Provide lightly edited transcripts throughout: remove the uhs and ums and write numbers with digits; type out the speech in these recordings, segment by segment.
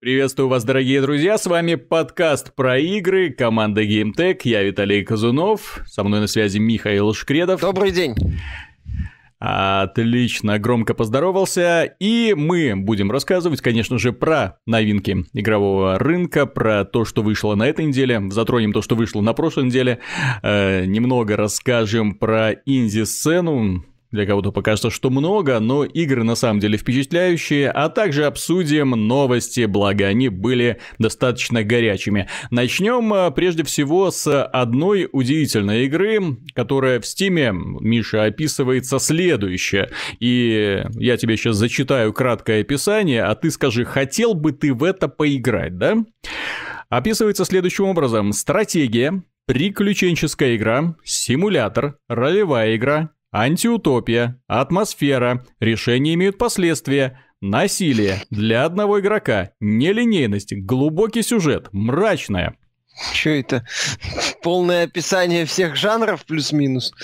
Приветствую вас, дорогие друзья, с вами подкаст про игры, команда GameTech, я Виталий Казунов, со мной на связи Михаил Шкредов. Добрый день. Отлично, громко поздоровался, и мы будем рассказывать, конечно же, про новинки игрового рынка, про то, что вышло на этой неделе, затронем то, что вышло на прошлой неделе, немного расскажем про инди-сцену. Для кого-то покажется, что много, но игры на самом деле впечатляющие, а также обсудим новости, благо они были достаточно горячими. Начнем прежде всего с одной удивительной игры, которая в Steam, Миша, описывается следующее. И я тебе сейчас зачитаю краткое описание, а ты скажи, хотел бы ты в это поиграть, да? Описывается следующим образом. Стратегия, приключенческая игра, симулятор, ролевая игра, антиутопия, атмосфера, решения имеют последствия, насилие для одного игрока, нелинейность, глубокий сюжет, мрачная. Чё это? Полное описание всех жанров плюс-минус?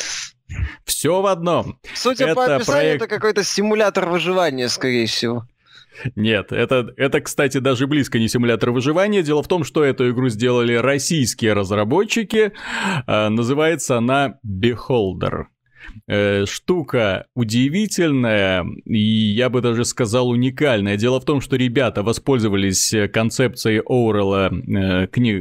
Все в одном. Судя это по описанию, это какой-то симулятор выживания, скорее всего. Нет, это, кстати, даже близко не симулятор выживания. Дело в том, что эту игру сделали российские разработчики. Называется она Beholder. Штука удивительная, и я бы даже сказал уникальная. Дело в том, что ребята воспользовались концепцией Оруэлла,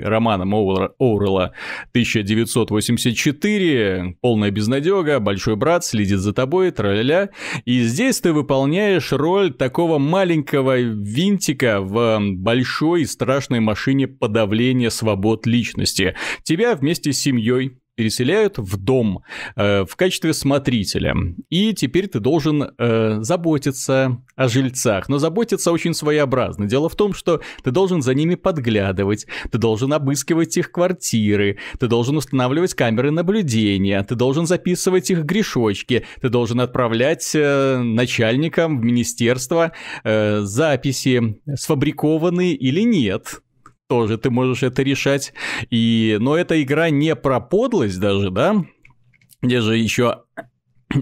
романом Оруэлла 1984, полная безнадега, большой брат следит за тобой, тра-ля-ля. И здесь ты выполняешь роль такого маленького винтика в большой и страшной машине подавления свобод личности. Тебя вместе с семьей переселяют в дом в качестве смотрителя. И теперь ты должен заботиться о жильцах. Но заботиться очень своеобразно. Дело в том, что ты должен за ними подглядывать, ты должен обыскивать их квартиры, ты должен устанавливать камеры наблюдения, ты должен записывать их грешочки, ты должен отправлять начальникам в министерство записи, сфабрикованные или нет. Тоже ты можешь это решать. Но эта игра не про подлость даже, да? Где же еще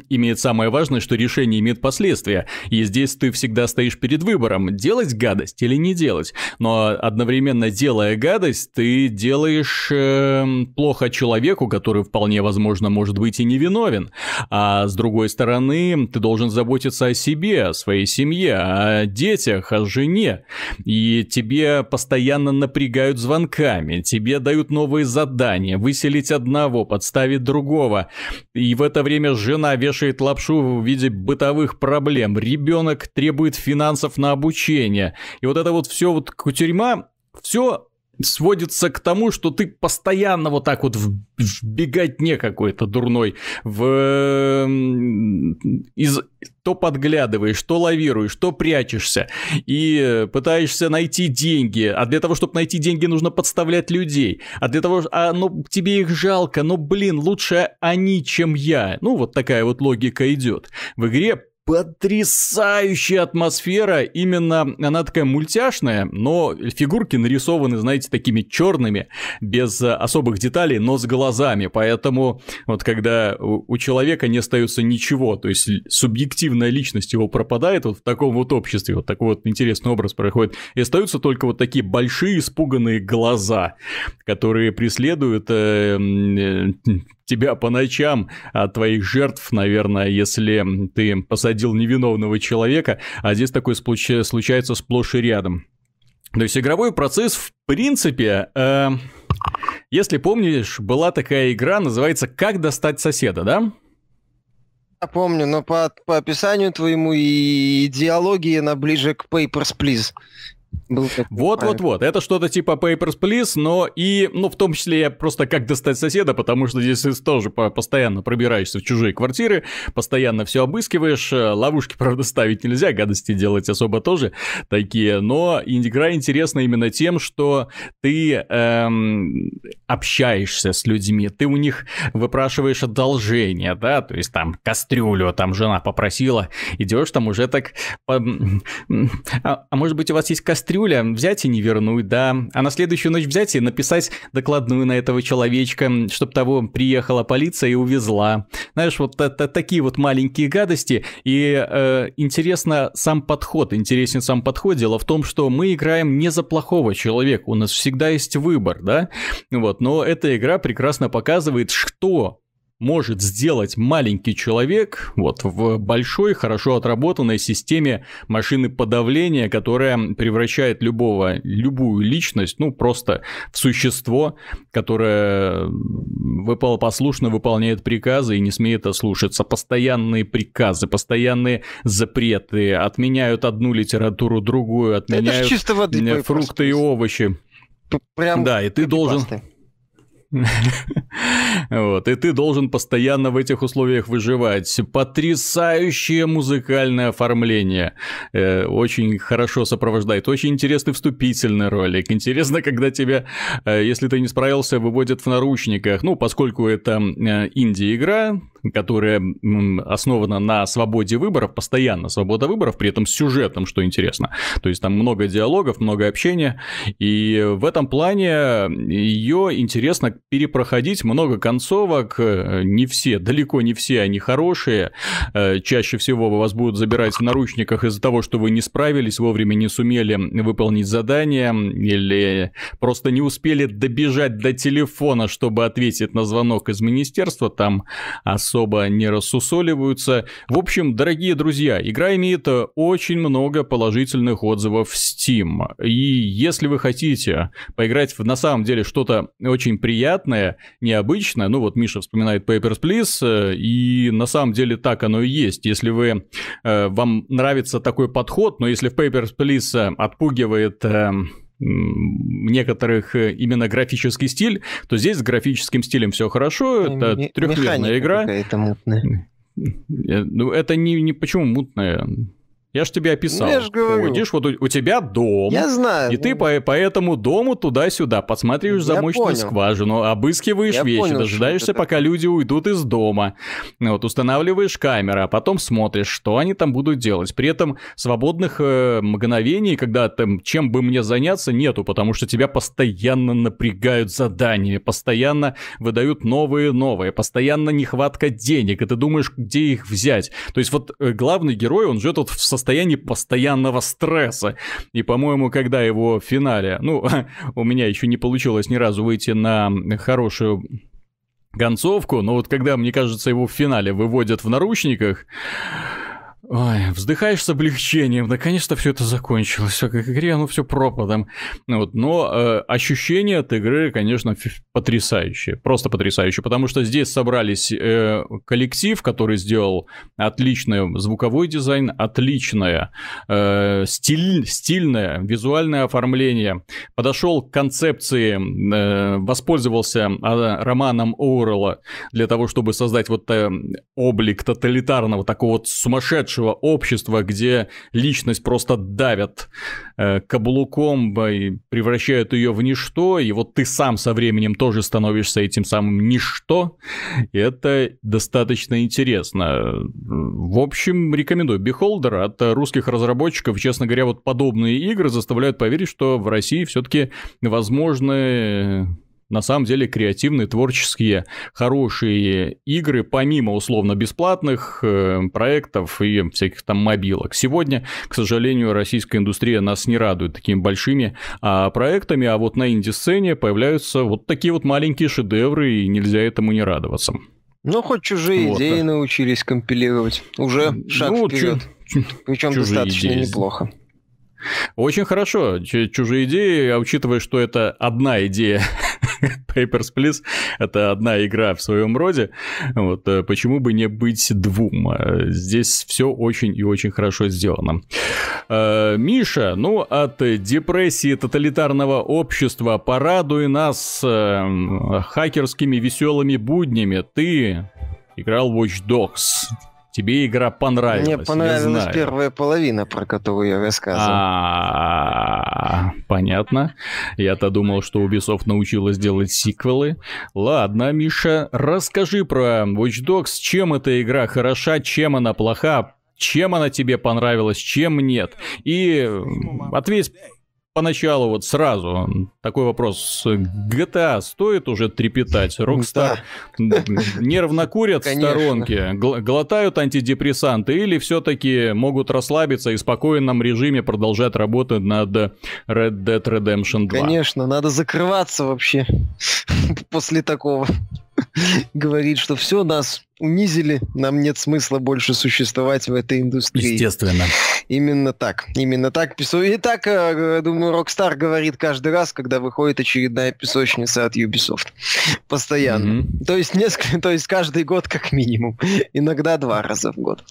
имеет самое важное, что решение имеет последствия. И здесь ты всегда стоишь перед выбором, делать гадость или не делать. Но одновременно, делая гадость, ты делаешь плохо человеку, который вполне возможно может быть и невиновен. А с другой стороны, ты должен заботиться о себе, о своей семье, о детях, о жене. И тебе постоянно напрягают звонками, тебе дают новые задания, выселить одного, подставить другого. И в это время жена вешает лапшу в виде бытовых проблем, ребенок требует финансов на обучение. И вот это вот все вот кутюрьма, все сводится к тому, что ты постоянно вот так вот в беготне какой-то дурной, то подглядываешь, то лавируешь, то прячешься, и пытаешься найти деньги, а для того, чтобы найти деньги, нужно подставлять людей, а для того, ну, тебе их жалко, но, блин, лучше они, чем я, ну, вот такая вот логика идет. В игре потрясающая атмосфера, именно она такая мультяшная, но фигурки нарисованы, знаете, такими черными, без особых деталей, но с глазами, поэтому вот когда у человека не остается ничего, то есть субъективная личность его пропадает вот в таком вот обществе, вот такой вот интересный образ происходит, и остаются только вот такие большие испуганные глаза, которые преследуют тебя по ночам, от твоих жертв, наверное, если ты посадил невиновного человека, а здесь такое случается сплошь и рядом. То есть игровой процесс, в принципе, если помнишь, была такая игра, называется «Как достать соседа», да? Я помню, но по описанию твоему и идеологии она ближе к Papers, please. Вот-вот-вот, это что-то типа Papers, please, но и, ну, в том числе я просто как достать соседа, потому что здесь тоже постоянно пробираешься в чужие квартиры, постоянно все обыскиваешь, ловушки, правда, ставить нельзя, гадости делать особо тоже такие, но игра интересна именно тем, что ты общаешься с людьми, ты у них выпрашиваешь одолжение, да, то есть там кастрюлю, там жена попросила, идешь там уже так, может быть, у вас есть кастрюля, кастрюля, взять и не вернуть, да. А на следующую ночь взять и написать докладную на этого человечка, чтоб того приехала полиция и увезла. Знаешь, вот это, такие вот маленькие гадости. И интересно сам подход, интересен сам подход. Дело в том, что мы играем не за плохого человека, у нас всегда есть выбор, да. Вот, но эта игра прекрасно показывает, что может сделать маленький человек вот в большой, хорошо отработанной системе машины подавления, которая превращает любую личность, ну, просто в существо, которое послушно выполняет приказы и не смеет ослушаться. Постоянные приказы, постоянные запреты, отменяют одну литературу, другую, отменяют фрукты и овощи. Прям да, и ты должен... Вот, и ты должен постоянно в этих условиях выживать. Потрясающее музыкальное оформление. Очень хорошо сопровождает. Очень интересный вступительный ролик. Интересно, когда тебя, если ты не справился, выводят в наручниках. Ну, поскольку это инди-игра, которая основана на свободе выборов, постоянно свобода выборов, при этом с сюжетом, что интересно. То есть там много диалогов, много общения. И в этом плане ее интересно перепроходить. Много концовок, не все, далеко не все они хорошие. Чаще всего вас будут забирать в наручниках из-за того, что вы не справились, вовремя не сумели выполнить задание или просто не успели добежать до телефона, чтобы ответить на звонок из министерства. Там особо не рассусоливаются. В общем, дорогие друзья, игра имеет очень много положительных отзывов в Steam. И если вы хотите поиграть в, на самом деле, что-то очень приятное, необычное, ну вот Миша вспоминает Papers, please, и на самом деле так оно и есть. Если вы, вам нравится такой подход, но если в Papers, please отпугивает... некоторых именно графический стиль, то здесь с графическим стилем все хорошо, это трехмерная игра. Это мутная. Ну, это не почему мутная? Я же тебе описал. Ну, я же говорю. Ходишь, вот у тебя дом. Я знаю. И ты по этому дому туда-сюда подсматриваешь замочную скважину, обыскиваешь вещи, дожидаешься, пока люди уйдут из дома. Вот, устанавливаешь камеру, а потом смотришь, что они там будут делать. При этом свободных мгновений, когда там, чем бы мне заняться, нету, потому что тебя постоянно напрягают задания, постоянно выдают новые, постоянно нехватка денег, и ты думаешь, где их взять. То есть вот главный герой, он живет вот в состоянии постоянного стресса. И, по-моему, когда его в финале... Ну, у меня еще не получилось ни разу выйти на хорошую концовку, но вот когда, мне кажется, его в финале выводят в наручниках... Ой, вздыхаешь с облегчением, наконец-то все это закончилось, все как игре, оно все пропадом. Вот. Но ощущение от игры, конечно, потрясающее, просто потрясающее, потому что здесь собрались коллектив, который сделал отличный звуковой дизайн, отличное стильное визуальное оформление, подошел к концепции, воспользовался романом Оруэлла для того, чтобы создать вот облик тоталитарного, такого вот сумасшедшего общества, где личность просто давят каблуком и превращают ее в ничто, и вот ты сам со временем тоже становишься этим самым ничто, и это достаточно интересно. В общем, рекомендую. Beholder от русских разработчиков, честно говоря, вот подобные игры заставляют поверить, что в России все-таки возможны... На самом деле креативные, творческие, хорошие игры, помимо условно бесплатных проектов и всяких там мобилок. Сегодня, к сожалению, российская индустрия нас не радует такими большими проектами, а вот на инди-сцене появляются вот такие вот маленькие шедевры, и нельзя этому не радоваться. Ну, хоть чужие вот, идеи научились компилировать. Уже шаг вперед. Причем достаточно неплохо. Очень хорошо. Чужие идеи, а учитывая, что это одна идея, Papers, Please, это одна игра в своем роде, вот, почему бы не быть двум? Здесь все очень и очень хорошо сделано. Миша, ну, от депрессии тоталитарного общества порадуй нас хакерскими веселыми буднями. Ты играл в Watch Dogs. Тебе игра понравилась? Мне понравилась первая половина, про которую я рассказывал. Понятно. Я-то думал, что Ubisoft научилась делать сиквелы. Ладно, Миша, расскажи про Watch Dogs. Чем эта игра хороша, чем она плоха, чем она тебе понравилась, чем нет. И ответь поначалу вот сразу такой вопрос. GTA стоит уже трепетать? Rockstar нервно курят в сторонке, глотают антидепрессанты или все-таки могут расслабиться и в спокойном режиме продолжать работу над Red Dead Redemption 2? Конечно, надо закрываться вообще после такого. Говорит, что все, нас унизили, нам нет смысла больше существовать в этой индустрии. Естественно. Именно так. Именно так. И так, думаю, Rockstar говорит каждый раз, когда выходит очередная песочница от Ubisoft. Постоянно. Mm-hmm. То есть каждый год как минимум. Иногда два раза в год.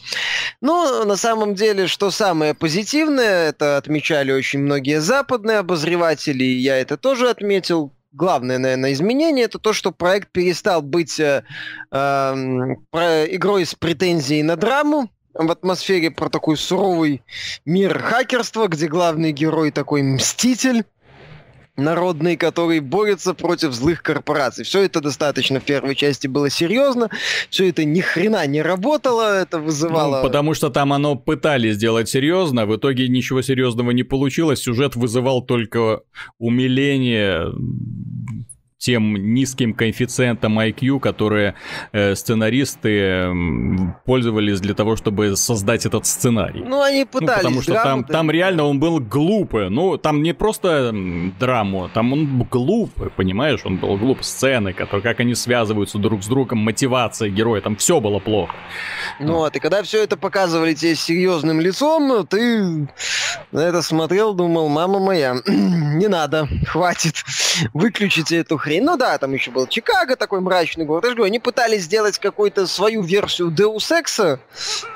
Ну, на самом деле, что самое позитивное, это отмечали очень многие западные обозреватели, и я это тоже отметил. Главное, наверное, изменение — это то, что проект перестал быть игрой с претензией на драму в атмосфере про такой суровый мир хакерства, где главный герой такой мститель народный, который борется против злых корпораций. Все это достаточно в первой части было серьезно, все это ни хрена не работало, это вызывало... Ну, потому что там оно пытались сделать серьезно, в итоге ничего серьезного не получилось, сюжет вызывал только умиление тем низким коэффициентом IQ, которые сценаристы пользовались для того, чтобы создать этот сценарий. Ну, они пытались. Потому что там реально он был глупый. Ну, там не просто драму, там он глупый, понимаешь? Он был глуп. Сцены, которые, как они связываются друг с другом, мотивация героя, там все было плохо. Ну, вот, и когда все это показывали тебе серьезным лицом, ты на это смотрел, думал, мама моя, не надо, хватит, выключите эту хрень. Ну да, там еще был Чикаго, такой мрачный город. Я же говорю, они пытались сделать какую-то свою версию Deus Ex,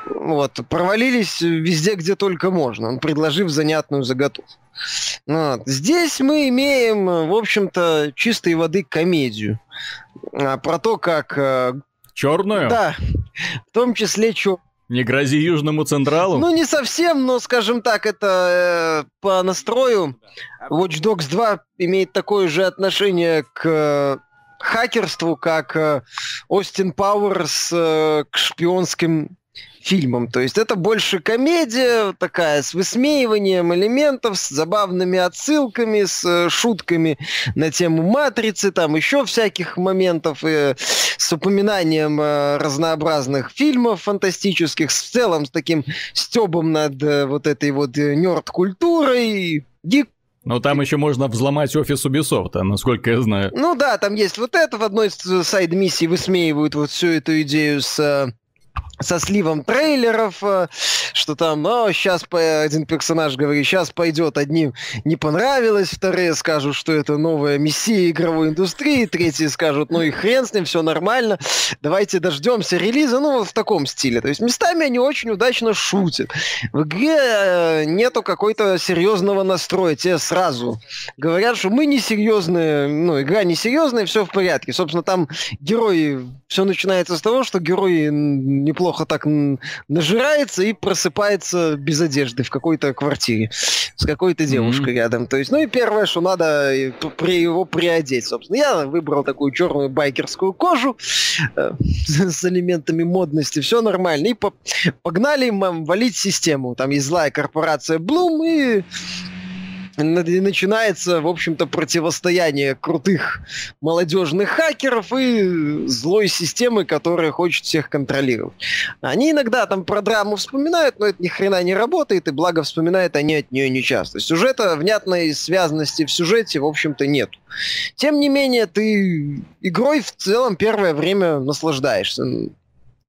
вот, провалились везде, где только можно, предложив занятную заготовку. Вот. Здесь мы имеем, в общем-то, чистой воды комедию. Про то, как... Черную? Да, в том числе черную. Не грози Южному Централу? Ну, не совсем, но, скажем так, это по настрою. Watch Dogs 2 имеет такое же отношение к хакерству, как Austin Powers к шпионским фильмам. То есть это больше комедия такая, с высмеиванием элементов, с забавными отсылками, с шутками на тему «Матрицы», там еще всяких моментов, с упоминанием разнообразных фильмов фантастических, в целом с таким стёбом над вот этой вот нёрд-культурой, гик. Но там еще можно взломать офис Ubisoft, насколько я знаю. Ну да, там есть вот это, в одной из сайд-миссий высмеивают вот всю эту идею со сливом трейлеров, что там, сейчас один персонаж говорит, сейчас пойдет, одним не понравилось, вторые скажут, что это новая мессия игровой индустрии, третьи скажут, ну и хрен с ним, все нормально, давайте дождемся релиза, ну вот в таком стиле. То есть местами они очень удачно шутят. В игре нету какой-то серьезного настроя, тебе сразу говорят, что мы несерьезные, ну игра несерьезная, все в порядке. Собственно, там герои, все начинается с того, что герои неплохо так нажирается и просыпается без одежды в какой-то квартире с какой-то девушкой рядом. То есть, ну и первое, что надо его приодеть, собственно. Я выбрал такую черную байкерскую кожу с элементами модности, все нормально. И погнали валить систему. Там есть злая корпорация Bloom, и начинается, в общем-то, противостояние крутых молодежных хакеров и злой системы, которая хочет всех контролировать. Они иногда там про драму вспоминают, но это ни хрена не работает, и благо вспоминают они от нее нечасто. Сюжета, внятной связности в сюжете, в общем-то, нет. Тем не менее, ты игрой в целом первое время наслаждаешься.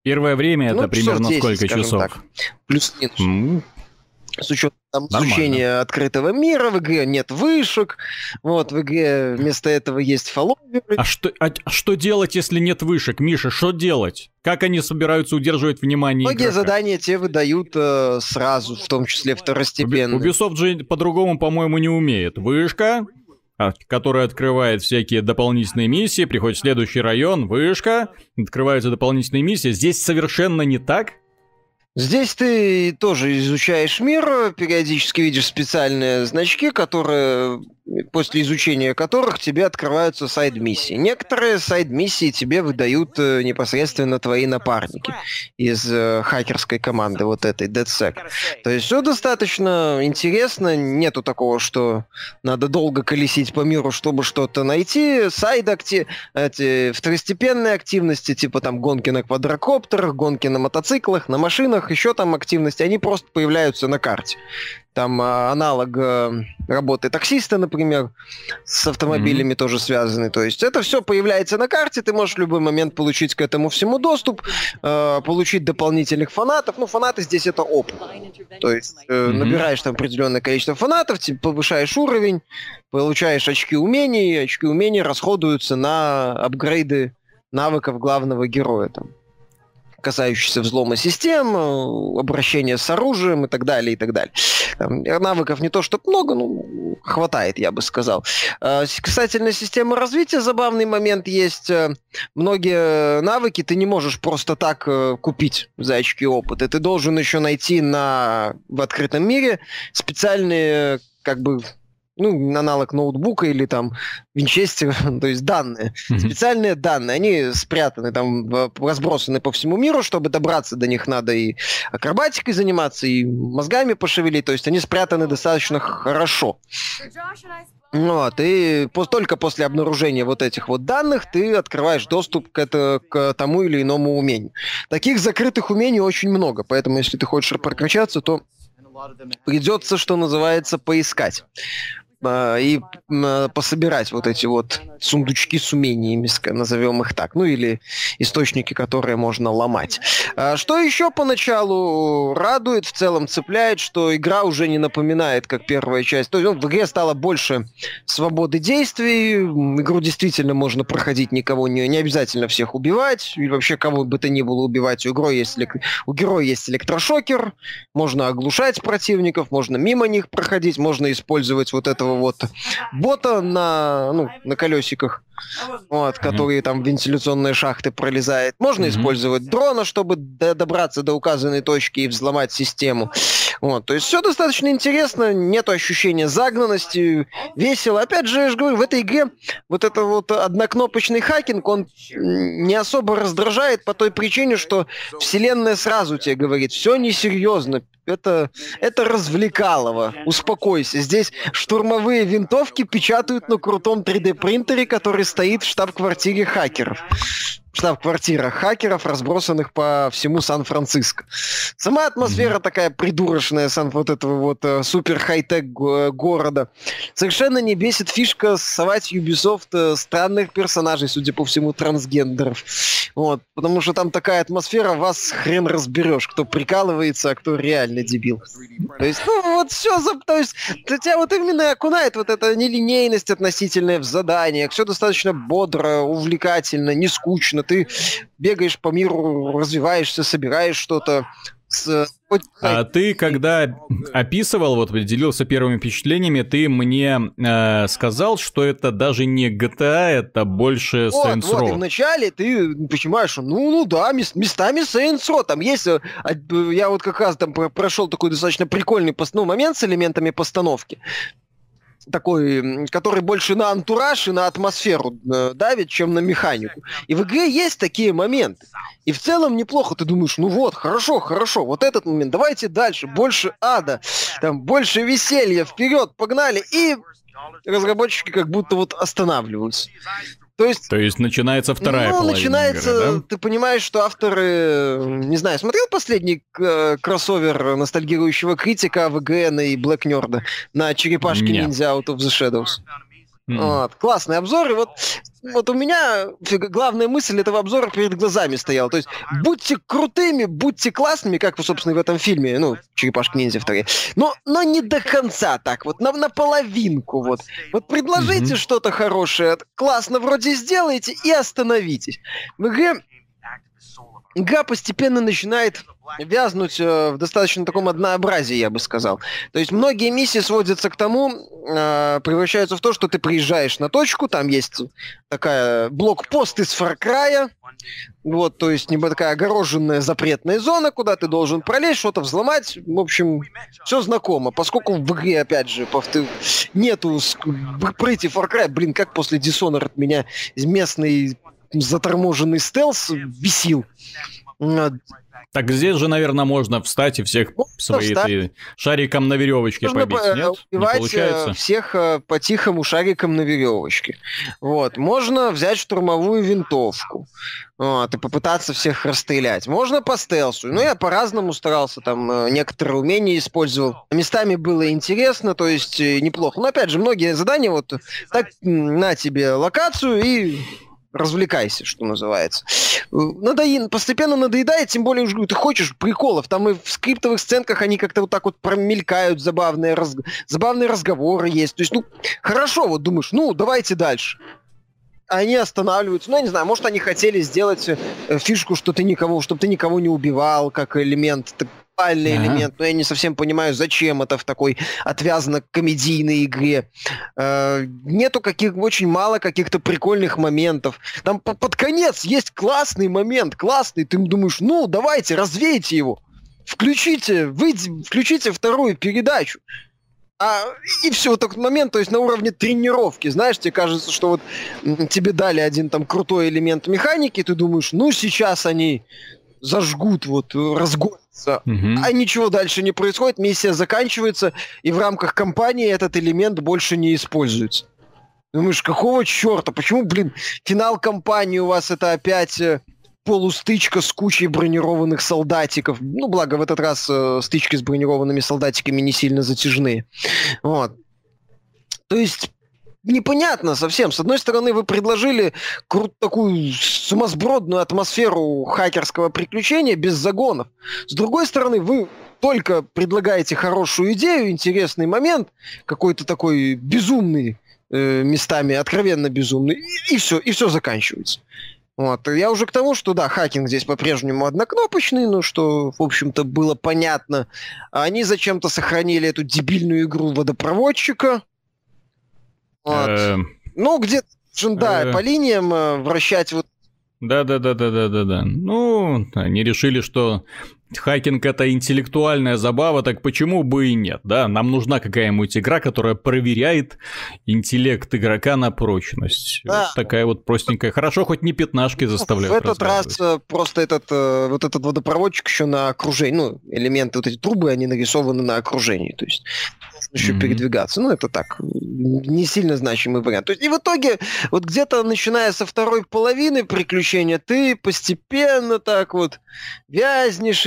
Первое время это примерно 10, сколько часов? Так. Плюс-минус. С учетом изучения открытого мира, в игре нет вышек, вот, в игре вместо этого есть фолловеры. А что делать, если нет вышек, Миша, что делать? Как они собираются удерживать внимание игрока? Многие задания тебе выдают сразу, в том числе второстепенные. Ubisoft же по-другому, по-моему, не умеет. Вышка, которая открывает всякие дополнительные миссии, приходит в следующий район, вышка, открываются дополнительные миссии. Здесь совершенно не так. Здесь ты тоже изучаешь мир, периодически видишь специальные значки, которые, после изучения которых тебе открываются сайд-миссии. Некоторые сайд-миссии тебе выдают непосредственно твои напарники из хакерской команды вот этой, DeadSec. То есть все достаточно интересно, нету такого, что надо долго колесить по миру, чтобы что-то найти. Второстепенные активности, типа там гонки на квадрокоптерах, гонки на мотоциклах, на машинах, еще там активности, они просто появляются на карте. Там аналог работы таксиста, например, с автомобилями тоже связаны. То есть это все появляется на карте, ты можешь в любой момент получить к этому всему доступ, получить дополнительных фанатов. Ну, фанаты здесь это опыт. То есть набираешь там определенное количество фанатов, повышаешь уровень, получаешь очки умений, очки умений расходуются на апгрейды навыков главного героя там, касающиеся взлома систем, обращения с оружием и так далее, и так далее. Там навыков не то чтобы много, но хватает, я бы сказал. Касательно системы развития забавный момент есть. Многие навыки ты не можешь просто так купить за очки опыта. Ты должен еще найти в открытом мире специальные, как бы, ну, аналог ноутбука или там винчестера, то есть данные. Специальные данные, они спрятаны, там разбросаны по всему миру, чтобы добраться до них надо и акробатикой заниматься, и мозгами пошевелить, то есть они спрятаны достаточно хорошо. Вот, и только после обнаружения вот этих вот данных ты открываешь доступ к тому или иному умению. Таких закрытых умений очень много, поэтому если ты хочешь прокачаться, то придется, что называется, поискать и пособирать вот эти вот сундучки с умениями, назовем их так, ну или источники, которые можно ломать. Что еще поначалу радует, в целом цепляет, что игра уже не напоминает, как первая часть. То есть в игре стало больше свободы действий, игру действительно можно проходить никого, не обязательно всех убивать, и вообще кого бы то ни было убивать. У героя есть электрошокер, можно оглушать противников, можно мимо них проходить, можно использовать вот этого вот бота на колесиках, вот, который там в вентиляционные шахты пролезает. Можно использовать дрона, чтобы добраться до указанной точки и взломать систему. Вот, то есть все достаточно интересно, нету ощущения загнанности, весело. Опять же, я же говорю, в этой игре вот этот вот однокнопочный хакинг, он не особо раздражает по той причине, что вселенная сразу тебе говорит, все несерьезно, это развлекалово, успокойся. Здесь штурмовые винтовки печатают на крутом 3D-принтере, который стоит в штаб-квартире хакеров. Штаб-квартира хакеров, разбросанных по всему Сан-Франциско. Сама атмосфера такая придурочная, вот этого вот супер-хай-тек города. Совершенно не бесит фишка совать Ubisoft странных персонажей, судя по всему, трансгендеров. Вот, потому что там такая атмосфера, вас хрен разберешь, кто прикалывается, а кто реально дебил. То есть, тебя вот именно окунает вот эта нелинейность относительная в заданиях. Все достаточно бодро, увлекательно, не скучно. Ты бегаешь по миру, развиваешься, собираешь что-то. А ты, когда описывал, вот делился первыми впечатлениями, ты мне сказал, что это даже не GTA, это больше Saints Row. Вот, и вначале ты понимаешь, что да, местами Saints Row. Там есть, я вот как раз там прошел такой достаточно прикольный момент с элементами постановки. Такой, который больше на антураж и на атмосферу давит, чем на механику. И в игре есть такие моменты. И в целом неплохо. Ты думаешь, хорошо, вот этот момент, давайте дальше, больше ада, там больше веселья, вперед, погнали. И разработчики как будто вот останавливаются. То есть начинается вторая половина игры, да? Ты понимаешь, что авторы... Не знаю, смотрел последний кроссовер ностальгирующего критика ВГН и Блэк Нерда на черепашки-ниндзя Out of the Shadows? Вот, классный обзор, и вот у меня главная мысль этого обзора перед глазами стояла. То есть, будьте крутыми, будьте классными, как вы, собственно, и в этом фильме, «Черепашки-ниндзя» вторые, но не до конца так, вот, на половинку, вот. Вот предложите что-то хорошее, классно вроде сделаете и остановитесь. В игре игра постепенно начинает вязнуть в достаточно таком однообразии, я бы сказал. То есть многие миссии сводятся к тому, превращаются в то, что ты приезжаешь на точку, там есть такая блокпост из Farcry, вот, то есть такая огороженная запретная зона, куда ты должен пролезть, что-то взломать, в общем, все знакомо. Поскольку в игре, опять же, нету прыти Farcry, блин, как после Dishonored меня местный заторможенный стелс бесил. Так здесь же, наверное, можно встать и всех свои шариком на веревочке побить, нет? Не получается? Всех по-тихому шариком на веревочке. Вот. Можно взять штурмовую винтовку. Вот, и попытаться всех расстрелять. Можно по стелсу. Но я по-разному старался, там некоторые умения использовал. Местами было интересно, то есть неплохо. Но опять же, многие задания вот так на тебе локацию и... развлекайся, что называется. Постепенно надоедает, тем более уже ты хочешь приколов. Там и в скриптовых сценках они как-то вот так вот промелькают, забавные разговоры есть. То есть, хорошо, вот думаешь, давайте дальше. Они останавливаются. Я не знаю, может, они хотели сделать фишку, что ты никого, чтобы ты никого не убивал, как элемент, глобальный элемент. Но я не совсем понимаю, зачем это в такой отвязно-комедийной игре. Нету очень мало каких-то прикольных моментов. Там под конец есть классный момент, классный. Ты думаешь, давайте, развейте его. Включите вторую передачу. И все, вот такой момент, то есть на уровне тренировки, знаешь, тебе кажется, что вот тебе дали один там крутой элемент механики, ты думаешь, сейчас они зажгут, разгонятся, а ничего дальше не происходит, миссия заканчивается, и в рамках кампании этот элемент больше не используется. Думаешь, какого черта, почему, блин, финал кампании у вас это опять... полустычка с кучей бронированных солдатиков. Благо, в этот раз стычки с бронированными солдатиками не сильно затяжные. Вот. То есть, непонятно совсем. С одной стороны, вы предложили такую сумасбродную атмосферу хакерского приключения без загонов. С другой стороны, вы только предлагаете хорошую идею, интересный момент, какой-то такой безумный, местами откровенно безумный, и все заканчивается. Вот. Я уже к тому, что да, хакинг здесь по-прежнему однокнопочный, но что, в общем-то, было понятно. Они зачем-то сохранили эту дебильную игру водопроводчика. Вот. Где-то, да, по линиям вращать вот... Да. Они решили, что хакинг — это интеллектуальная забава, так почему бы и нет, да? Нам нужна какая-нибудь игра, которая проверяет интеллект игрока на прочность. Да. Вот такая вот простенькая. Хорошо, хоть не пятнашки заставляют. В этот раз просто этот водопроводчик еще на окружении, элементы, эти трубы, они нарисованы на окружении, то есть еще передвигаться. Это так, не сильно значимый вариант. То есть, и в итоге, вот где-то начиная со второй половины приключения, ты постепенно так вот вязнешь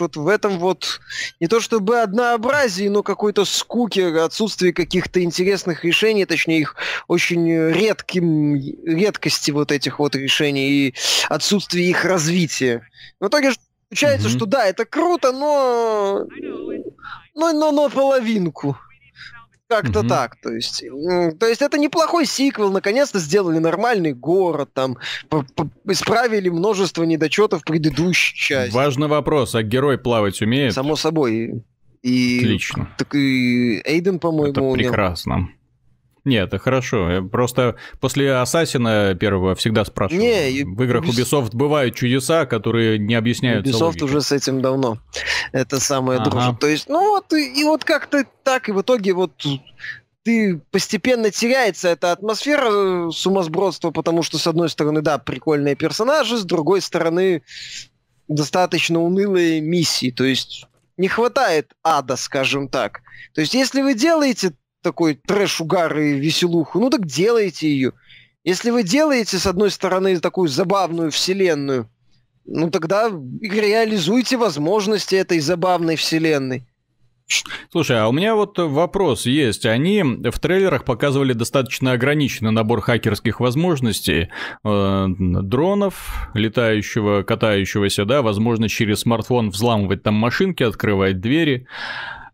вот в этом вот не то чтобы однообразии, но какой-то скуки, отсутствие каких-то интересных решений, точнее их очень редкости вот этих вот решений и отсутствие их развития. В итоге получается, что да, это круто, но половинку. Как-то так, то есть это неплохой сиквел, наконец-то сделали нормальный город, там, исправили множество недочетов предыдущей части. Важный вопрос, а герой плавать умеет? Само собой. Отлично. Так и Эйден, по-моему, это прекрасно. Умел. Нет, это хорошо. Я просто после Ассасина первого всегда спрашиваю. В играх Ubisoft бывают чудеса, которые не объясняются логикой. Ubisoft уже с этим давно. Это самое дружит. То есть, вот как-то так, и в итоге ты постепенно теряется эта атмосфера сумасбродства, потому что, с одной стороны, да, прикольные персонажи, с другой стороны, достаточно унылые миссии. То есть, не хватает ада, скажем так. То есть, если вы делаете такой трэш, угар и веселуху, так делайте ее. Если вы делаете, с одной стороны, такую забавную вселенную, тогда реализуйте возможности этой забавной вселенной. Слушай, а у меня вот вопрос есть. Они в трейлерах показывали достаточно ограниченный набор хакерских возможностей. Дронов, летающего, катающегося, да, возможно, через смартфон взламывать там машинки, открывать двери.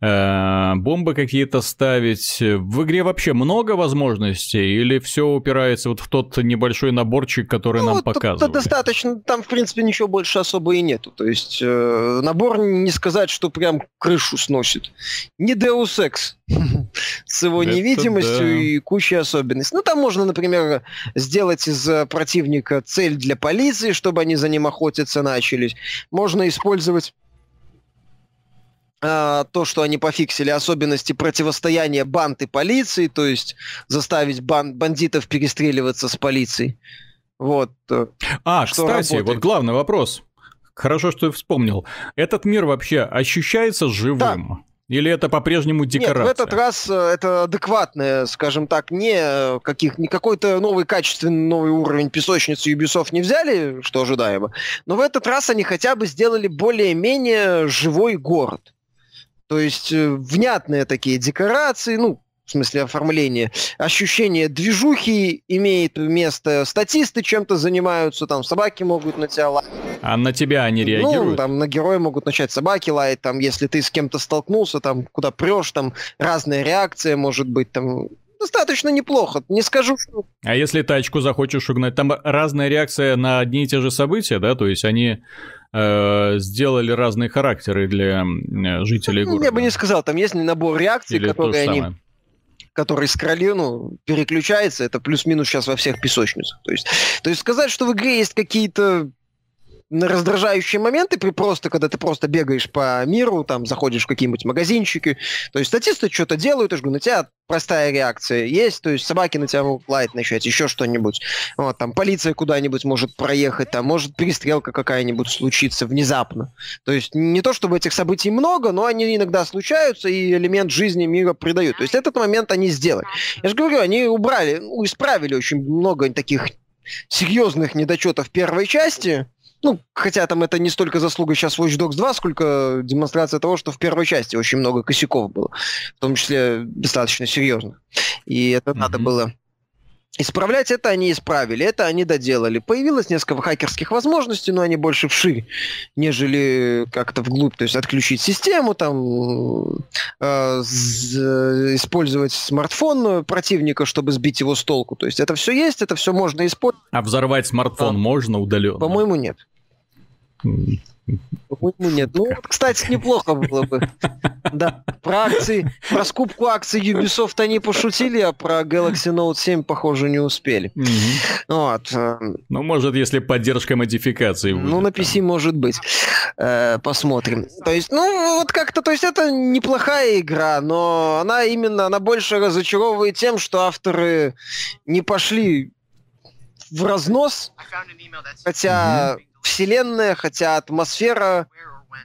бомбы какие-то ставить. В игре вообще много возможностей или все упирается вот в тот небольшой наборчик, который нам показывают? Достаточно, там в принципе ничего больше особо и нету. То есть набор не сказать, что прям крышу сносит. Не Deus Ex с его невидимостью и кучей особенностей. Ну там можно, например, сделать из противника цель для полиции, чтобы они за ним охотиться начались. Можно использовать то, что они пофиксили, особенности противостояния банд и полиции, то есть заставить бандитов перестреливаться с полицией. Вот. А, что, кстати, работает. Вот главный вопрос. Хорошо, что я вспомнил. Этот мир вообще ощущается живым? Да. Или это по-прежнему декорация? Нет, в этот раз это адекватное, скажем так, не какой-то новый качественный новый уровень песочницы Ubisoft не взяли, что ожидаемо, но в этот раз они хотя бы сделали более-менее живой город. То есть внятные такие декорации, ну, в смысле оформление, ощущение движухи имеет место, статисты чем-то занимаются, там собаки могут на тебя лаять. А на тебя они реагируют? Ну, там на героя могут начать собаки лаять, там, если ты с кем-то столкнулся, там, куда прешь, там, разная реакция может быть, там, достаточно неплохо, не скажу, что... А если тачку захочешь угнать, там разная реакция на одни и те же события, да, то есть они... сделали разные характеры для жителей города. Я бы не сказал, там есть набор реакций, которые переключается, это плюс-минус сейчас во всех песочницах. То есть сказать, что в игре есть какие-то раздражающие моменты, когда ты просто бегаешь по миру, там заходишь в какие-нибудь магазинчики, то есть статисты что-то делают, я же говорю, на тебя простая реакция есть, то есть собаки на тебя могут лаять начать, еще что-нибудь, вот, там полиция куда-нибудь может проехать, там может перестрелка какая-нибудь случиться внезапно, то есть не то чтобы этих событий много, но они иногда случаются и элемент жизни мира придают, то есть этот момент они сделали. Я же говорю, они исправили очень много таких серьезных недочетов первой части. Ну, хотя там это не столько заслуга сейчас Watch Dogs 2, сколько демонстрация того, что в первой части очень много косяков было, в том числе достаточно серьезно. И это надо было исправлять, это они исправили, это они доделали. Появилось несколько хакерских возможностей, но они больше вширь, нежели как-то вглубь, то есть отключить систему, там, использовать смартфон противника, чтобы сбить его с толку. То есть, это все можно использовать. А взорвать смартфон можно удаленно? По-моему, нет. По-моему, нет. Ну, кстати, неплохо было бы. Да. Про акции, про скупку акций Ubisoft они пошутили, а про Galaxy Note 7, похоже, не успели. Вот. Ну, может, если поддержка модификации будет. Ну, на PC может быть. Посмотрим. То есть, ну, вот как-то, то есть, это неплохая игра, но она больше разочаровывает тем, что авторы не пошли в разнос, хотя... вселенная, хотя атмосфера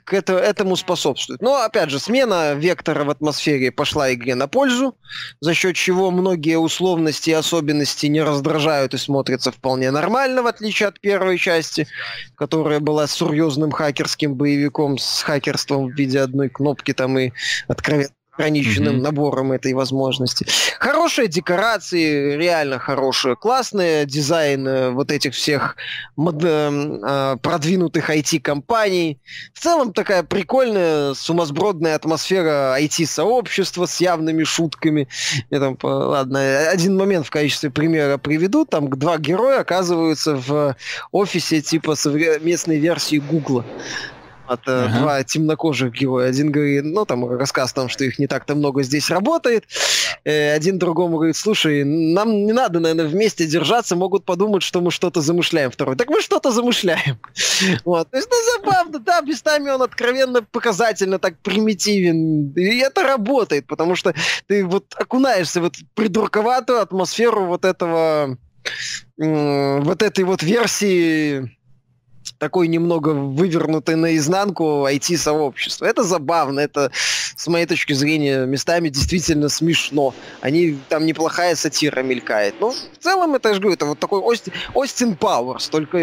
к этому способствует. Но, опять же, смена вектора в атмосфере пошла игре на пользу, за счет чего многие условности и особенности не раздражают и смотрятся вполне нормально, в отличие от первой части, которая была серьезным хакерским боевиком с хакерством в виде одной кнопки там и откровенно ограниченным набором этой возможности. Хорошие декорации, реально хорошие, классные дизайн вот этих всех продвинутых IT-компаний. В целом такая прикольная, сумасбродная атмосфера IT-сообщества с явными шутками. Я там, ладно, один момент в качестве примера приведу. Там два героя оказываются в офисе типа местной версии Гугла. Два темнокожих героя. Один говорит, ну, там рассказ, там, что их не так-то много здесь работает. Один другому говорит, слушай, нам не надо, наверное, вместе держаться, могут подумать, что мы что-то замышляем. Второй, так мы что-то замышляем. Вот. То есть, ну, забавно, да, местами он откровенно показательно так примитивен. И это работает, потому что ты вот окунаешься в эту придурковатую атмосферу этой версии... такой немного вывернутый наизнанку IT-сообщество. Это забавно, это, с моей точки зрения, местами действительно смешно. Там неплохая сатира мелькает. Ну, в целом, это, я же говорю, это вот такой Austin Powers, только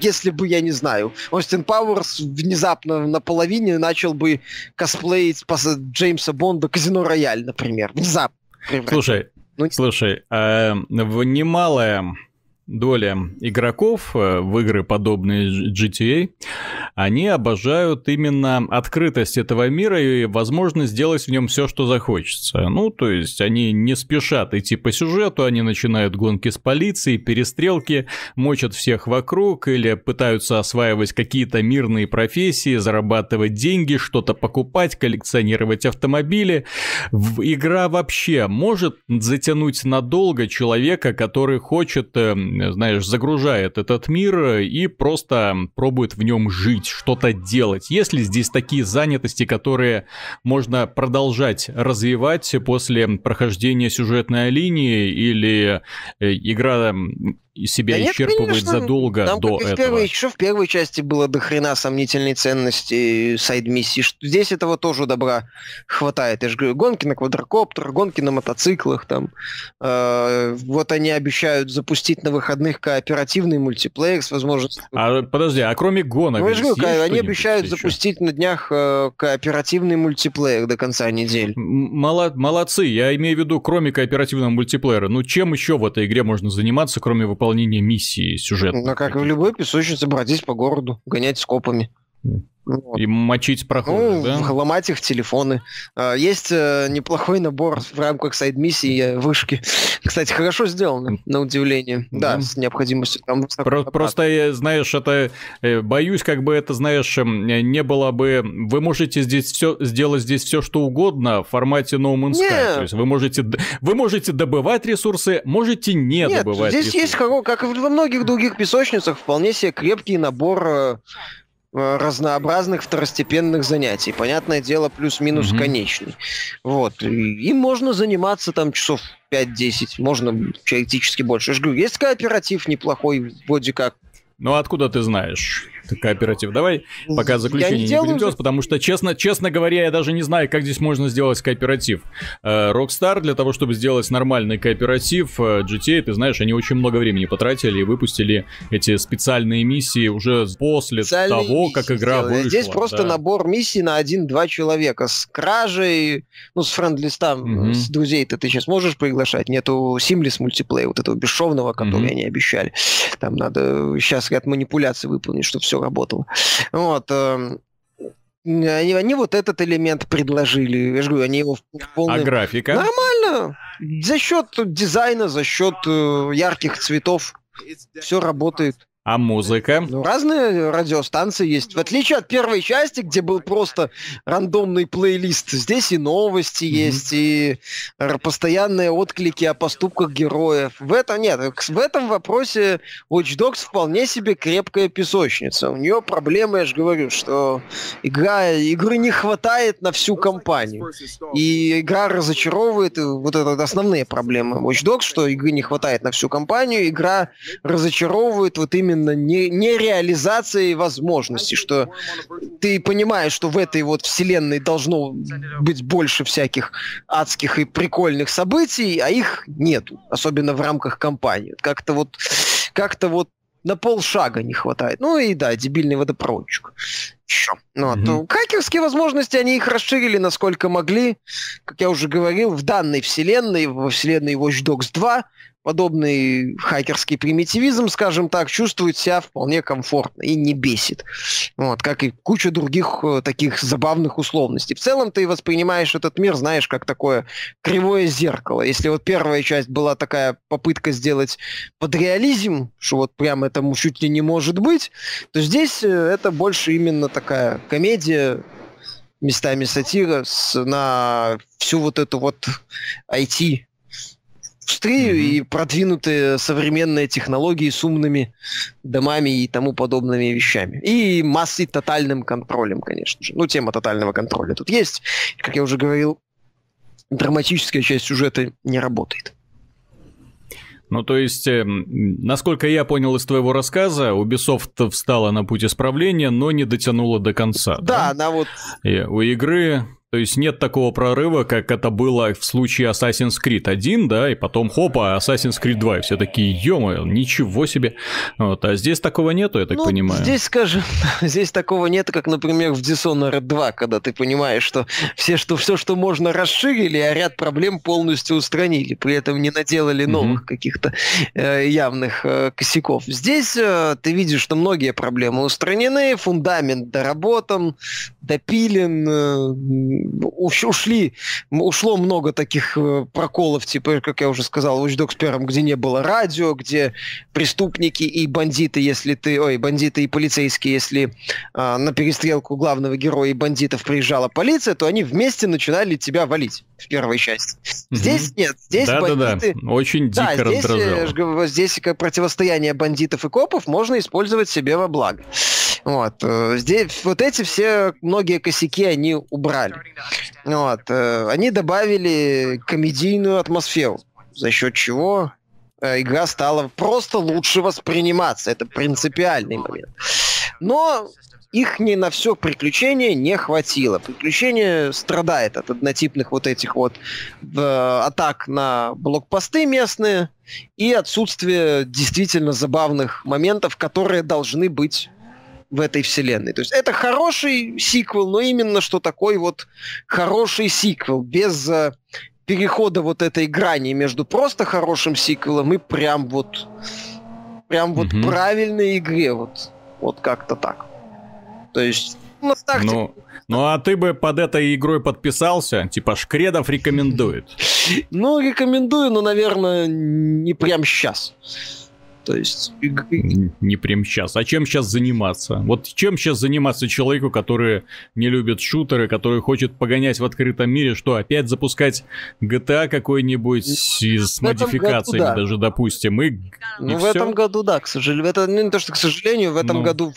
если бы, я не знаю, Austin Powers внезапно наполовине начал бы косплеить Джеймса Бонда «Казино Рояль», например. Внезапно. Слушай, а в немалое... доля игроков в игры, подобные GTA, они обожают именно открытость этого мира и возможность сделать в нем все, что захочется. Ну, то есть они не спешат идти по сюжету, они начинают гонки с полицией, перестрелки, мочат всех вокруг или пытаются осваивать какие-то мирные профессии, зарабатывать деньги, что-то покупать, коллекционировать автомобили. Игра вообще может затянуть надолго человека, который хочет, знаешь, загружает этот мир и просто пробует в нем жить, что-то делать. Есть ли здесь такие занятости, которые можно продолжать развивать после прохождения сюжетной линии, или игра себя исчерпывает задолго до этого? Еще в первой части было до хрена сомнительной ценности сайд-миссии. Здесь этого тоже добра хватает. Я же говорю, гонки на квадрокоптерах, гонки на мотоциклах. Там. Вот они обещают запустить на выходных кооперативный мультиплеер с возможностью... Подожди, а кроме гонок... они обещают еще запустить на днях кооперативный мультиплеер до конца недели. Молодцы. Я имею в виду, кроме кооперативного мультиплеера, ну чем еще в этой игре можно заниматься, кроме выполнения миссии сюжетной? Ну, как и в любой песочнице, бродить по городу, гонять с копами. Вот. И мочить проходы, да? Ломать их телефоны. Есть неплохой набор в рамках сайд-миссии вышки. Кстати, хорошо сделано, на удивление. Да, да, с необходимостью. Там просто, знаешь, это... Боюсь, как бы это, знаешь, не было бы... Вы можете здесь все, сделать здесь все, что угодно в формате No Man's Sky. То есть вы можете добывать ресурсы, можете не добывать здесь ресурсы. Здесь есть, как и во многих других песочницах, вполне себе крепкий набор... разнообразных второстепенных занятий. Понятное дело, плюс-минус конечный. Вот. И можно заниматься там часов 5-10, можно теоретически больше. Я же говорю, есть кооператив неплохой, вроде как. Ну, откуда ты знаешь? Кооператив. Давай пока заключение не будем делать, потому что, честно говоря, я даже не знаю, как здесь можно сделать кооператив. Rockstar для того, чтобы сделать нормальный кооператив GTA, ты знаешь, они очень много времени потратили и выпустили эти специальные миссии уже после того, как игра вышла. Здесь просто набор миссий на 1-2 человека. С кражей, ну, с френд-листом, с друзей-то ты сейчас можешь приглашать. Нету симлис мультиплея, вот этого бесшовного, который они обещали. Там надо сейчас ряд манипуляций выполнить, чтобы все работало. Вот. Они вот этот элемент предложили. Я же говорю, они его в полном... А графика? Нормально. За счет дизайна, за счет ярких цветов все работает. А музыка? Ну, разные радиостанции есть. В отличие от первой части, где был просто рандомный плейлист, здесь и новости есть, и постоянные отклики о поступках героев. В этом вопросе Watch Dogs вполне себе крепкая песочница. У нее проблема, я же говорю, что игры не хватает на всю компанию. И игра разочаровывает. Вот это основные проблемы Watch Dogs, что игры не хватает на всю компанию, игра разочаровывает вот именно не реализацией возможностей, что ты понимаешь, что в этой вот вселенной должно быть больше всяких адских и прикольных событий, а их нету, особенно в рамках кампании. Как-то вот на полшага не хватает. Ну и да, дебильный водопроводчик. Ну, хакерские возможности, они их расширили насколько могли. Как я уже говорил, в данной вселенной, во вселенной Watch Dogs 2, подобный хакерский примитивизм, скажем так, чувствует себя вполне комфортно и не бесит. Вот, как и куча других таких забавных условностей. В целом ты воспринимаешь этот мир, знаешь, как такое кривое зеркало. Если вот первая часть была такая попытка сделать подреализм, что вот прям этому чуть ли не может быть, то здесь это больше именно такая комедия, местами сатира на всю вот эту вот IT и продвинутые современные технологии с умными домами и тому подобными вещами. И массой тотальным контролем, конечно же. Ну, тема тотального контроля тут есть. Как я уже говорил, драматическая часть сюжета не работает. Ну, то есть, насколько я понял из твоего рассказа, Ubisoft встала на путь исправления, но не дотянула до конца. Да, она вот... И у игры... То есть нет такого прорыва, как это было в случае Assassin's Creed 1, да, и потом хопа, Assassin's Creed 2, и все такие, ё-моё, ничего себе. Вот, а здесь такого нету, я так понимаю. Здесь, скажем, здесь такого нет, как, например, в Dishonored 2, когда ты понимаешь, что все, что можно, расширили, а ряд проблем полностью устранили, при этом не наделали новых каких-то явных косяков. Здесь ты видишь, что многие проблемы устранены, фундамент доработан, допилен, ушло много таких проколов, типа, как я уже сказал, в Watch Dogs 1, где не было радио, где преступники и бандиты, если ты... Ой, бандиты и полицейские, если на перестрелку главного героя и бандитов приезжала полиция, то они вместе начинали тебя валить в первой части. Здесь нет. Здесь бандиты... Да-да-да, очень дико раздражало. Здесь противостояние бандитов и копов можно использовать себе во благо. Вот. Здесь вот эти все многие косяки они убрали. Вот. Они добавили комедийную атмосферу, за счет чего игра стала просто лучше восприниматься. Это принципиальный момент. Но их не на все приключения не хватило. Приключение страдает от однотипных вот этих вот атак на блокпосты местные и отсутствие действительно забавных моментов, которые должны быть в этой вселенной. То есть это хороший сиквел, но именно что такой вот хороший сиквел, без перехода вот этой грани между просто хорошим сиквелом и прям вот правильной игре. Вот как-то так. То есть... Ну, а ты бы под этой игрой подписался? Типа Шкредов рекомендует. Ну, рекомендую, но, наверное, не прям сейчас. То есть... Не прям сейчас. А чем сейчас заниматься? Вот чем сейчас заниматься человеку, который не любит шутеры, который хочет погонять в открытом мире, что опять запускать GTA какой-нибудь с модификациями году, да. даже, допустим, и в этом году, да, к сожалению. Это не то, что к сожалению, в этом году...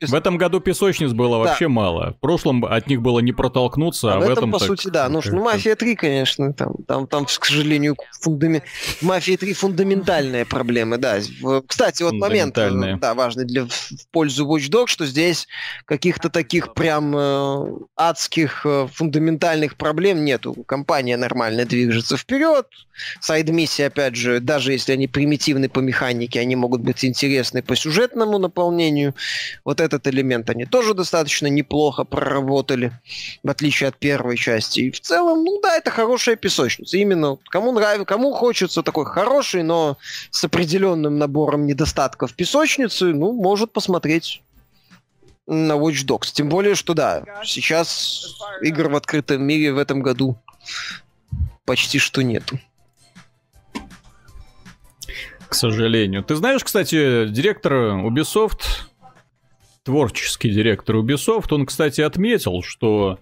В этом году песочниц было вообще мало. В прошлом от них было не протолкнуться, а в этом по сути, да. Ну, Мафия 3, конечно, там, к сожалению, в Мафии 3 фундаментальные проблемы, да. Кстати, вот момент, да, важный в пользу Watch Dogs, что здесь каких-то таких прям адских фундаментальных проблем нету. Компания нормально движется вперед. Сайд-миссии, опять же, даже если они примитивны по механике, они могут быть интересны по сюжетному наполнению. Вот этот элемент они тоже достаточно неплохо проработали, в отличие от первой части. И в целом, ну да, это хорошая песочница. Именно кому нравится, кому хочется такой хороший, но с определенным набором недостатков песочницы, ну, может посмотреть на Watch Dogs. Тем более, что да, сейчас игр в открытом мире в этом году почти что нету. К сожалению. Ты знаешь, кстати, творческий директор Ubisoft, он, кстати, отметил, что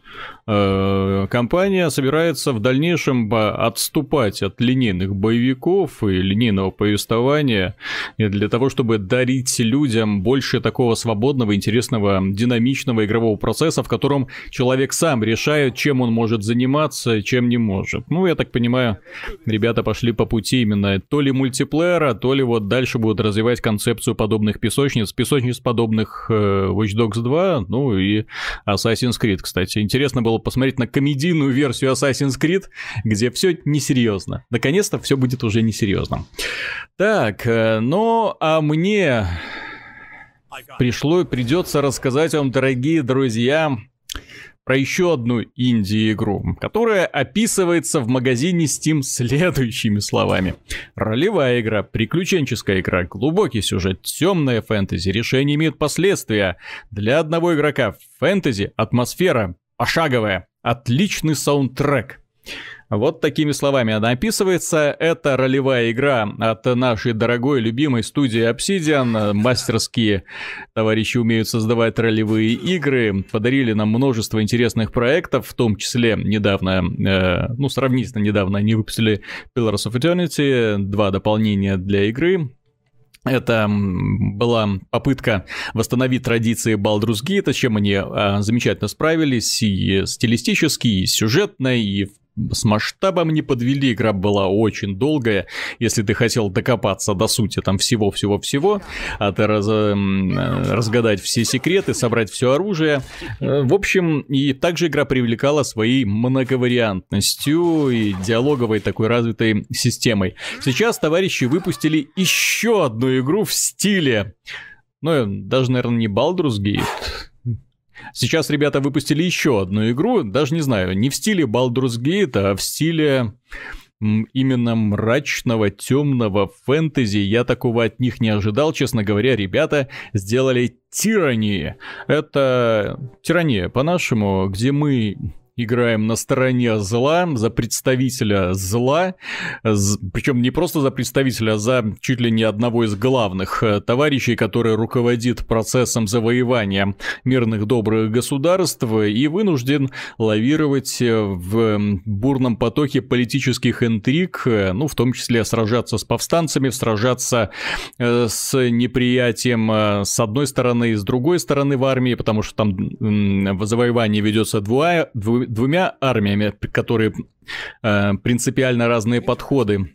компания собирается в дальнейшем отступать от линейных боевиков и линейного повествования для того, чтобы дарить людям больше такого свободного, интересного, динамичного игрового процесса, в котором человек сам решает, чем он может заниматься, чем не может. Ну, я так понимаю, ребята пошли по пути именно то ли мультиплеера, то ли вот дальше будут развивать концепцию подобных песочниц подобных... Watch Dogs 2, ну и Assassin's Creed, кстати. Интересно было посмотреть на комедийную версию Assassin's Creed, где все несерьезно. Наконец-то все будет уже несерьезно. Так, ну а мне придется рассказать вам, дорогие друзья, про еще одну инди-игру, которая описывается в магазине Steam следующими словами. Ролевая игра, приключенческая игра, глубокий сюжет, темная фэнтези, решения имеют последствия. Для одного игрока фэнтези, атмосфера пошаговая, отличный саундтрек. Вот такими словами она описывается. Это ролевая игра от нашей дорогой, любимой студии Obsidian. Мастерские товарищи умеют создавать ролевые игры. Подарили нам множество интересных проектов, в том числе недавно, сравнительно недавно, они выпустили Pillars of Eternity, 2 дополнения для игры. Это была попытка восстановить традиции Baldur's Gate, с чем они замечательно справились и стилистически, и сюжетно, и в с масштабом не подвели, игра была очень долгая. Если ты хотел докопаться до сути там всего-всего-всего, разгадать все секреты, собрать все оружие. В общем, и также игра привлекала своей многовариантностью и диалоговой такой развитой системой. Сейчас товарищи выпустили еще одну игру в стиле, ну, даже, наверное, не Baldur's Gate. Сейчас ребята выпустили еще одну игру, даже не знаю, не в стиле Baldur's Gate, а в стиле именно мрачного, темного фэнтези. Я такого от них не ожидал, честно говоря. Ребята сделали Tyranny. Это тирания по-нашему, где мы играем на стороне зла, за представителя зла, причем не просто за представителя, а за чуть ли не одного из главных товарищей, который руководит процессом завоевания мирных добрых государств и вынужден лавировать в бурном потоке политических интриг, ну, в том числе сражаться с повстанцами, сражаться с неприятием с одной стороны и с другой стороны в армии, потому что там завоевание ведется двумя армиями, которые принципиально разные подходы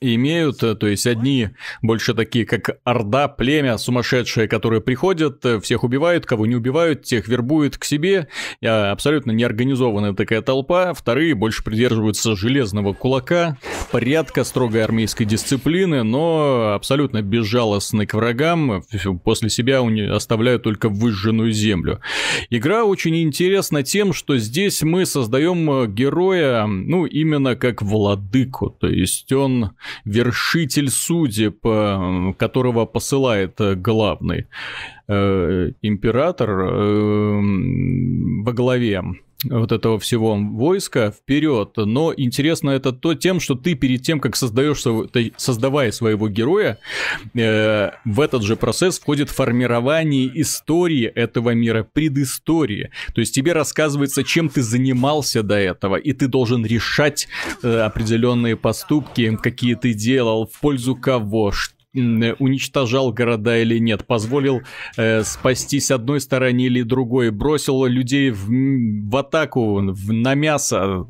имеют, то есть одни больше такие, как орда, племя сумасшедшее, которые приходят, всех убивают, кого не убивают, тех вербуют к себе, абсолютно неорганизованная такая толпа. Вторые больше придерживаются железного кулака, порядка, строгой армейской дисциплины, но абсолютно безжалостны к врагам, после себя оставляют только выжженную землю. Игра очень интересна тем, что здесь мы создаем героя, ну, именно как владыку, то есть он вершитель судеб, которого посылает главный император во главе вот этого всего войска вперед. Но интересно это тем, что ты перед тем, как создавая своего героя, в этот же процесс входит формирование истории этого мира, предыстории. То есть тебе рассказывается, чем ты занимался до этого, и ты должен решать определенные поступки, какие ты делал, в пользу кого, что уничтожал города или нет, позволил спастись одной стороне или другой, бросил людей в атаку, на мясо,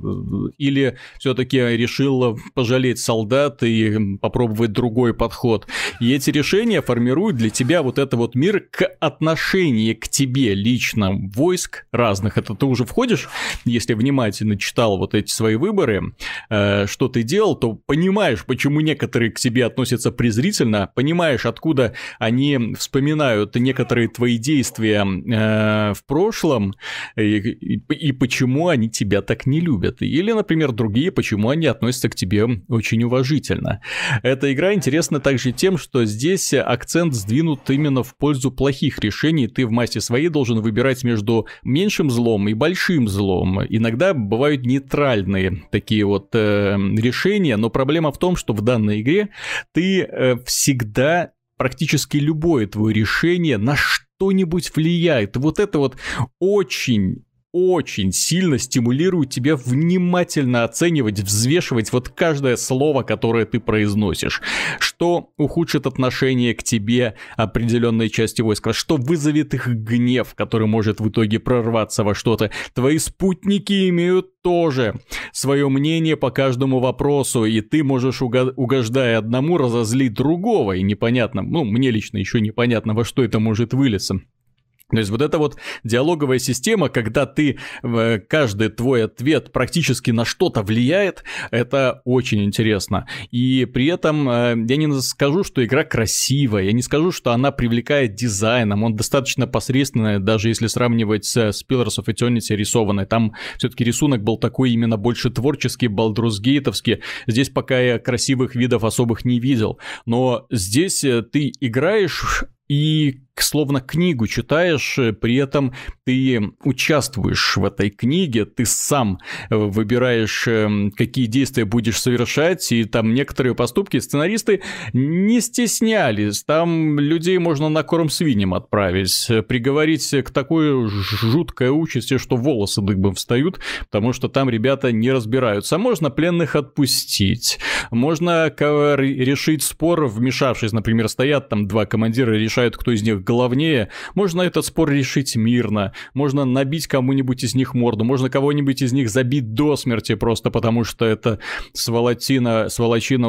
или все-таки решил пожалеть солдат и попробовать другой подход. И эти решения формируют для тебя вот это вот мир к отношению к тебе лично войск разных. Это ты уже входишь, если внимательно читал вот эти свои выборы, что ты делал, то понимаешь, почему некоторые к тебе относятся презрительно, понимаешь, откуда они вспоминают некоторые твои действия в прошлом и почему они тебя так не любят. Или, например, другие, почему они относятся к тебе очень уважительно. Эта игра интересна также тем, что здесь акцент сдвинут именно в пользу плохих решений. Ты в масти своей должен выбирать между меньшим злом и большим злом. Иногда бывают нейтральные такие вот решения, но проблема в том, что в данной игре ты всегда практически любое твое решение на что-нибудь влияет. Вот это вот очень сильно стимулирует тебя внимательно оценивать, взвешивать вот каждое слово, которое ты произносишь. Что ухудшит отношение к тебе определенной части войска, что вызовет их гнев, который может в итоге прорваться во что-то. Твои спутники имеют тоже свое мнение по каждому вопросу, и ты можешь, угождая одному, разозлить другого, и непонятно, ну, мне лично еще непонятно, во что это может вылиться. То есть вот эта вот диалоговая система, когда ты, каждый твой ответ практически на что-то влияет, это очень интересно. И при этом я не скажу, что игра красивая, я не скажу, что она привлекает дизайном, он достаточно посредственный, даже если сравнивать с Pillars of Eternity рисованной. Там все-таки рисунок был такой именно больше творческий, балдрусгейтовский. Здесь пока я красивых видов особых не видел, но здесь ты играешь и словно книгу читаешь, при этом ты участвуешь в этой книге, ты сам выбираешь, какие действия будешь совершать, и там некоторые поступки сценаристы не стеснялись, там людей можно на корм свиньям отправить, приговорить к такой жуткой участи, что волосы дыбом встают, потому что там ребята не разбираются. Можно пленных отпустить, можно решить спор, вмешавшись, например, стоят там два командира, решают, кто из них главнее, можно этот спор решить мирно, можно набить кому-нибудь из них морду, можно кого-нибудь из них забить до смерти просто потому, что эта сволочина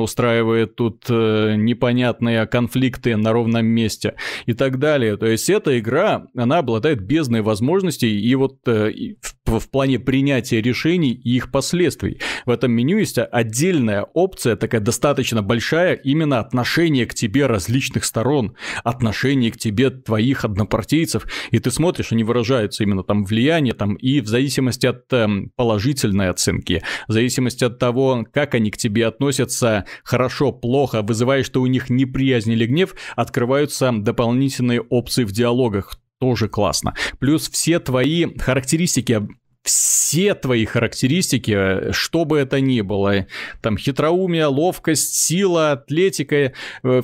устраивает тут непонятные конфликты на ровном месте и так далее. То есть эта игра, она обладает бездной возможностей и вот в плане принятия решений и их последствий. В этом меню есть отдельная опция, такая достаточно большая, именно отношение к тебе различных сторон, отношение к тебе твоих однопартийцев, и ты смотришь, они выражаются именно там влияние, там, и в зависимости от положительной оценки, в зависимости от того, как они к тебе относятся, хорошо, плохо, вызываешь ты у них неприязнь или гнев, открываются дополнительные опции в диалогах. Тоже классно. Плюс все твои характеристики, что бы это ни было, там хитроумие, ловкость, сила, атлетика,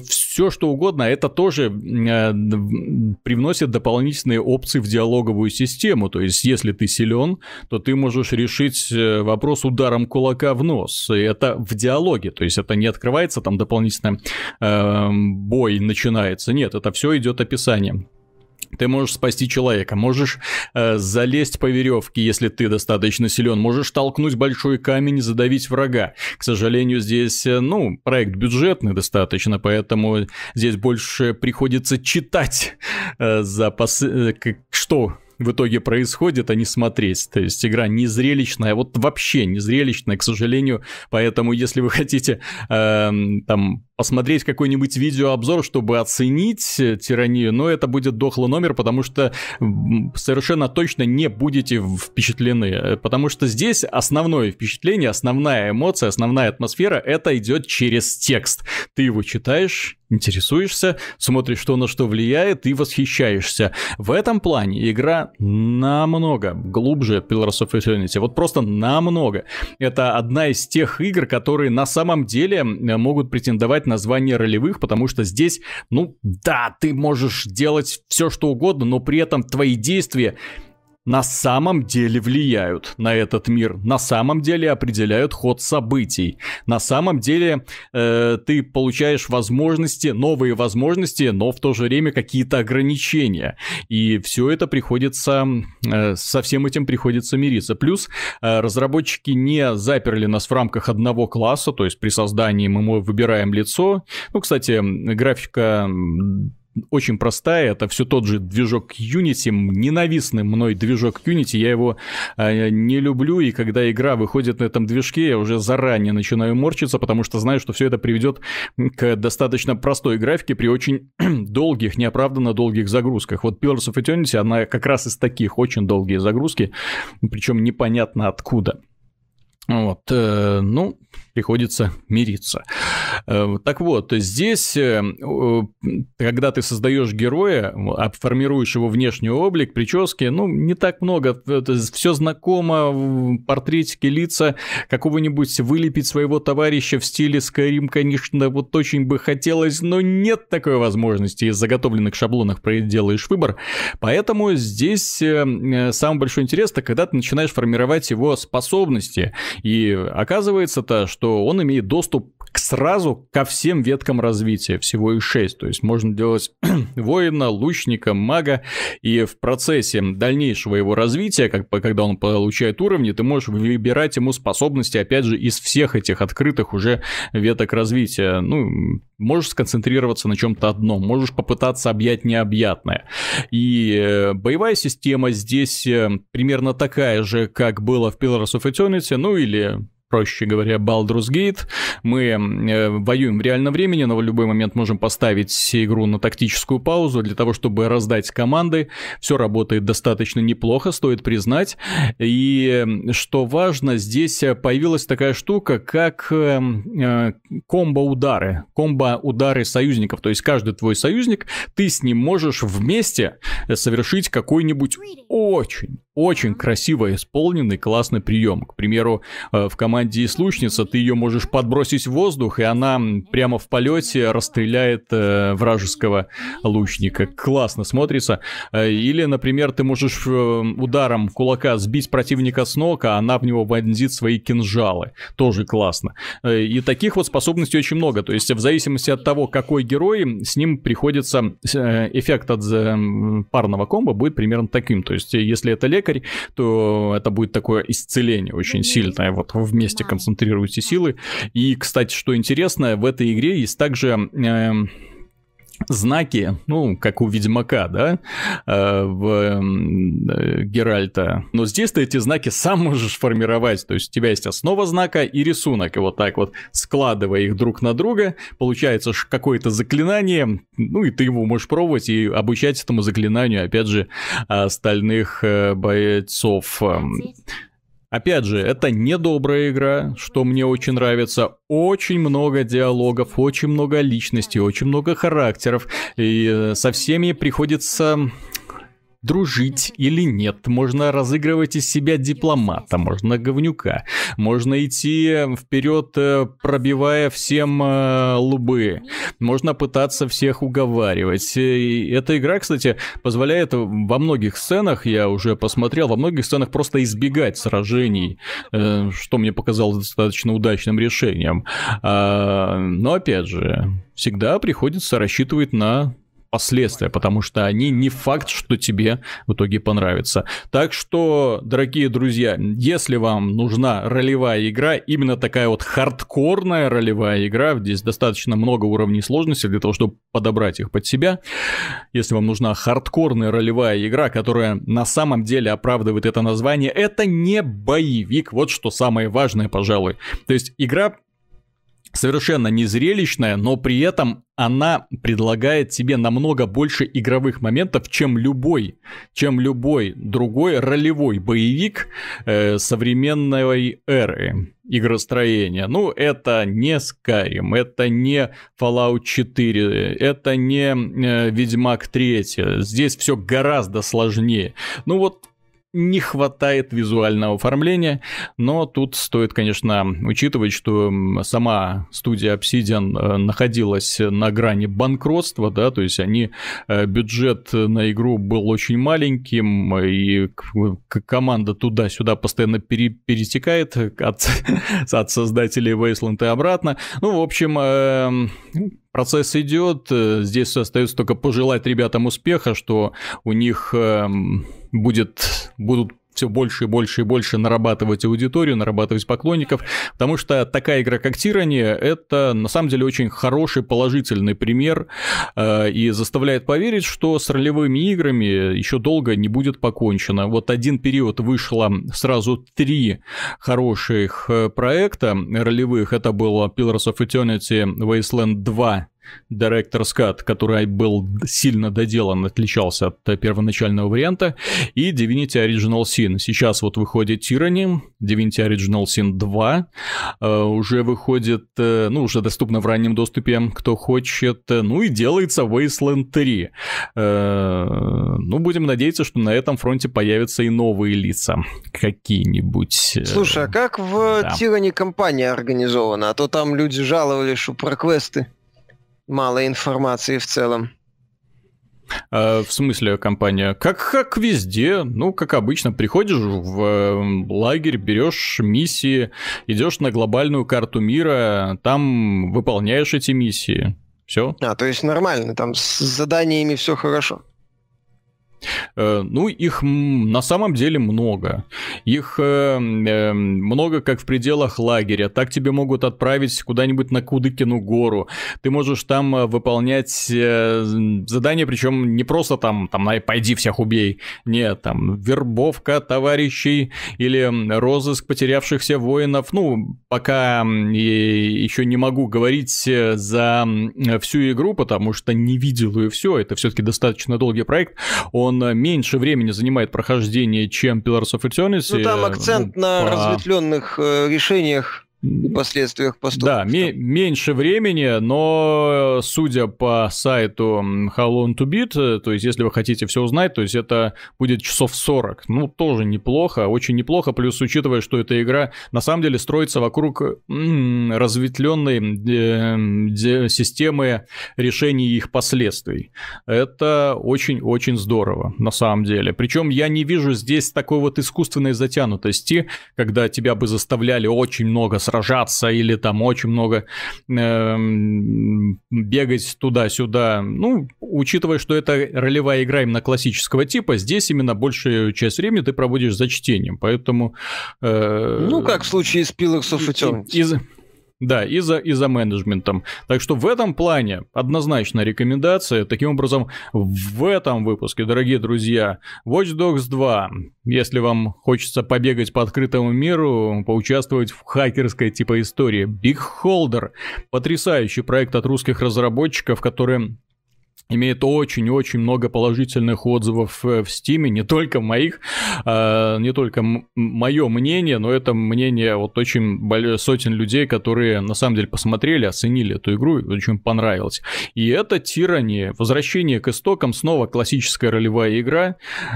все что угодно, это тоже привносит дополнительные опции в диалоговую систему. То есть, если ты силен, то ты можешь решить вопрос ударом кулака в нос. И это в диалоге, то есть это не открывается, там дополнительно бой начинается. Нет, это все идет описанием. Ты можешь спасти человека, можешь залезть по веревке, если ты достаточно силен, можешь толкнуть большой камень и задавить врага. К сожалению, здесь, проект бюджетный достаточно, поэтому здесь больше приходится читать, что в итоге происходит, а не смотреть. То есть игра незрелищная, вот вообще незрелищная, к сожалению. Поэтому, если вы хотите посмотреть какой-нибудь видеообзор, чтобы оценить тиранию, это будет дохлый номер, потому что совершенно точно не будете впечатлены. Потому что здесь основное впечатление, основная эмоция, основная атмосфера, это идет через текст. Ты его читаешь, интересуешься, смотришь, что на что влияет, и восхищаешься. В этом плане игра намного глубже Pillars of Eternity. Вот просто намного. Это одна из тех игр, которые на самом деле могут претендовать на звание ролевых, потому что здесь, ты можешь делать все, что угодно, но при этом твои действия на самом деле влияют на этот мир, на самом деле определяют ход событий, на самом деле ты получаешь новые возможности, но в то же время какие-то ограничения, и все это приходится, со всем этим приходится мириться. Плюс разработчики не заперли нас в рамках одного класса, то есть при создании мы выбираем лицо, кстати, графика очень простая, это все тот же движок Unity, ненавистный мной движок Unity, я его не люблю, и когда игра выходит на этом движке, я уже заранее начинаю морщиться, потому что знаю, что все это приведет к достаточно простой графике при очень долгих, неоправданно долгих загрузках. Вот Pillars of Eternity, она как раз из таких, очень долгие загрузки, причем непонятно откуда. Вот, приходится мириться. Так вот, здесь, когда ты создаешь героя, формируешь его внешний облик, прически, не так много, все знакомо, портретики, лица, какого-нибудь вылепить своего товарища в стиле Skyrim, конечно, вот очень бы хотелось, но нет такой возможности, из заготовленных шаблонов делаешь выбор, поэтому здесь самый большой интерес, это когда ты начинаешь формировать его способности, и оказывается-то, что он имеет доступ сразу ко всем веткам развития, всего их 6, то есть можно делать воина, лучника, мага, и в процессе дальнейшего его развития, когда он получает уровни, ты можешь выбирать ему способности, опять же, из всех этих открытых уже веток развития, можешь сконцентрироваться на чем-то одном, можешь попытаться объять необъятное, и боевая система здесь примерно такая же, как было в Pillars of Eternity, или... проще говоря, Baldur's Gate. Мы воюем в реальном времени, но в любой момент можем поставить игру на тактическую паузу для того, чтобы раздать команды. Все работает достаточно неплохо, стоит признать. И что важно, здесь появилась такая штука, как комбо-удары. Комбо-удары союзников. То есть каждый твой союзник, ты с ним можешь вместе совершить какой-нибудь очень, очень красиво исполненный классный прием. К примеру, в команде «Лучница» ты ее можешь подбросить в воздух, и она прямо в полете расстреляет вражеского лучника. Классно смотрится. Или, например, ты можешь ударом кулака сбить противника с ног, а она в него вонзит свои кинжалы. Тоже классно. И таких вот способностей очень много. То есть в зависимости от того, какой герой, с ним приходится эффект от парного комбо будет примерно таким. То есть если это лекарь, то это будет такое исцеление очень сильное. Вот вместе концентрируйте силы. И, кстати, что интересно, в этой игре есть также... знаки, ну, как у Ведьмака, да, Геральта. Но здесь ты эти знаки сам можешь формировать. То есть у тебя есть основа знака и рисунок. И вот так вот, складывая их друг на друга, получается какое-то заклинание. Ну, и ты его можешь пробовать и обучать этому заклинанию, опять же, остальных бойцов. Опять же, это недобрая игра, что мне очень нравится. Очень много диалогов, очень много личностей, очень много характеров. И со всеми приходится... дружить или нет, можно разыгрывать из себя дипломата, можно говнюка, можно идти вперед, пробивая всем лбы, можно пытаться всех уговаривать. И эта игра, кстати, позволяет во многих сценах, я уже посмотрел, во многих сценах просто избегать сражений, что мне показалось достаточно удачным решением. Но опять же, всегда приходится рассчитывать на... последствия, потому что они не факт, что тебе в итоге понравится. Так что, дорогие друзья, если вам нужна ролевая игра, именно такая вот хардкорная ролевая игра, здесь достаточно много уровней сложности для того, чтобы подобрать их под себя. Если вам нужна хардкорная ролевая игра, которая на самом деле оправдывает это название, это не боевик, вот что самое важное, пожалуй. То есть игра совершенно незрелищная, но при этом она предлагает тебе намного больше игровых моментов, чем любой другой ролевой боевик современной эры игростроения. Ну, это не Skyrim, это не Fallout 4, это не Ведьмак 3. Здесь все гораздо сложнее. Ну вот, не хватает визуального оформления, но тут стоит, конечно, учитывать, что сама студия Obsidian находилась на грани банкротства, да, то есть они, бюджет на игру был очень маленьким, и команда туда-сюда постоянно перетекает от создателей Wasteland и обратно. Ну, в общем... процесс идет, здесь остается только пожелать ребятам успеха, что у них будут все больше и больше и больше нарабатывать аудиторию, нарабатывать поклонников, потому что такая игра, как Tyranny, это на самом деле очень хороший положительный пример и заставляет поверить, что с ролевыми играми еще долго не будет покончено. Вот один период вышло сразу 3 хороших проекта ролевых, это было Pillars of Eternity, Wasteland 2, Director's Cut, который был сильно доделан, отличался от первоначального варианта, и Divinity Original Sin. Сейчас вот выходит Tyranny, Divinity Original Sin 2, уже выходит, ну, уже доступно в раннем доступе, кто хочет, ну, и делается Wasteland 3. Ну, будем надеяться, что на этом фронте появятся и новые лица какие-нибудь. Слушай, а как в Tyranny компания организована? А то там люди жаловались, что про квесты мало информации в целом. В смысле компания? Как везде, ну, как обычно, приходишь в лагерь, берешь миссии, идешь на глобальную карту мира, там выполняешь эти миссии. Все. А, то есть нормально, там с заданиями все хорошо. Ну, их на самом деле много. Их много как в пределах лагеря. Так тебе могут отправить куда-нибудь на Кудыкину гору. Ты можешь там выполнять задания, причем не просто там пойди всех убей. Нет, там вербовка товарищей или розыск потерявшихся воинов. Ну, пока еще не могу говорить за всю игру, потому что не видел ее все. Это все-таки достаточно долгий проект. Он меньше времени занимает прохождение, чем Pillars of Eternity. Ну, там акцент на разветвленных решениях и последствиях поступков. Да, меньше времени, но судя по сайту How Long to Beat, то есть если вы хотите все узнать, то есть это будет часов 40. Ну, тоже неплохо, очень неплохо, плюс учитывая, что эта игра на самом деле строится вокруг разветвленной системы решения их последствий. Это очень-очень здорово, на самом деле. Причем я не вижу здесь такой вот искусственной затянутости, когда тебя бы заставляли очень много сражаться или там очень много бегать туда-сюда. Ну, учитывая, что это ролевая игра именно классического типа, здесь именно большую часть времени ты проводишь за чтением, поэтому... Ну, как в случае с Pillars of Eternity. Да, и за менеджментом. Так что в этом плане однозначно рекомендация. Таким образом, в этом выпуске, дорогие друзья, Watch Dogs 2. Если вам хочется побегать по открытому миру, поучаствовать в хакерской типа истории. Beholder. Потрясающий проект от русских разработчиков, который... имеет очень-очень много положительных отзывов в Steam, не только моих, не только мое мнение, но это мнение вот очень сотен людей, которые на самом деле посмотрели, оценили эту игру и очень понравилось. И это Tyranny, возвращение к истокам, снова классическая ролевая игра,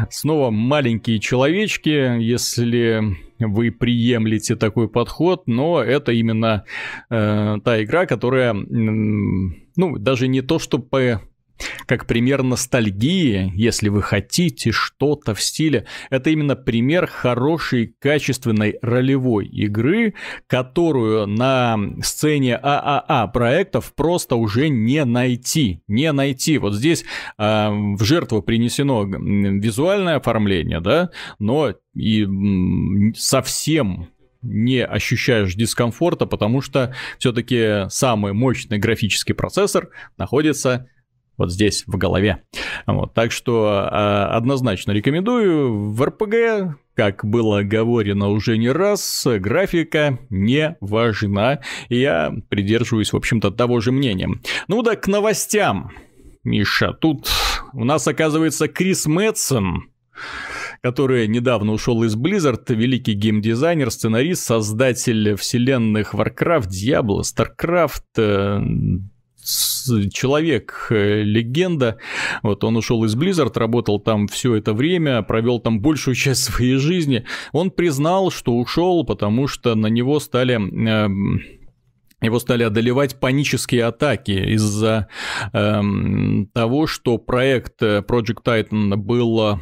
снова маленькие человечки, если... вы приемлете такой подход, но это именно та игра, которая, ну, даже не то, что по... как пример ностальгии, если вы хотите что-то в стиле. Это именно пример хорошей, качественной ролевой игры, которую на сцене ААА проектов просто уже не найти. Не найти. Вот здесь в жертву принесено визуальное оформление, да, но и совсем... не ощущаешь дискомфорта, потому что все-таки самый мощный графический процессор находится вот здесь, в голове. Вот, так что однозначно рекомендую. В РПГ, как было говорено уже не раз, графика не важна. И я придерживаюсь, в общем-то, того же мнения. Ну да, к новостям. Миша, тут у нас, оказывается, Крис Мэтсон, который недавно ушел из Blizzard, великий геймдизайнер, сценарист, создатель вселенных Warcraft, Diablo, StarCraft, человек-легенда. Вот он ушел из Blizzard, работал там все это время, провел там большую часть своей жизни. Он признал, что ушел, потому что на него его стали одолевать панические атаки из-за того, что проект Project Titan был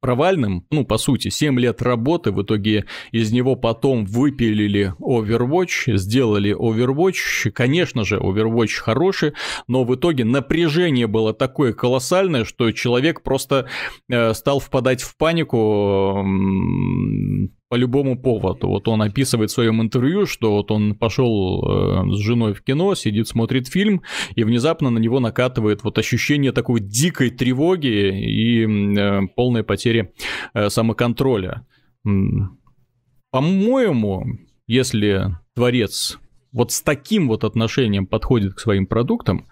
провальным, ну, по сути, 7 лет работы, в итоге из него потом выпилили Overwatch, сделали Overwatch, конечно же, Overwatch хороший, но в итоге напряжение было такое колоссальное, что человек просто стал впадать в панику, по любому поводу. Вот он описывает в своем интервью, что вот он пошел с женой в кино, сидит, смотрит фильм, и внезапно на него накатывает вот ощущение такой дикой тревоги и полной потери самоконтроля. По-моему, если творец вот с таким вот отношением подходит к своим продуктам,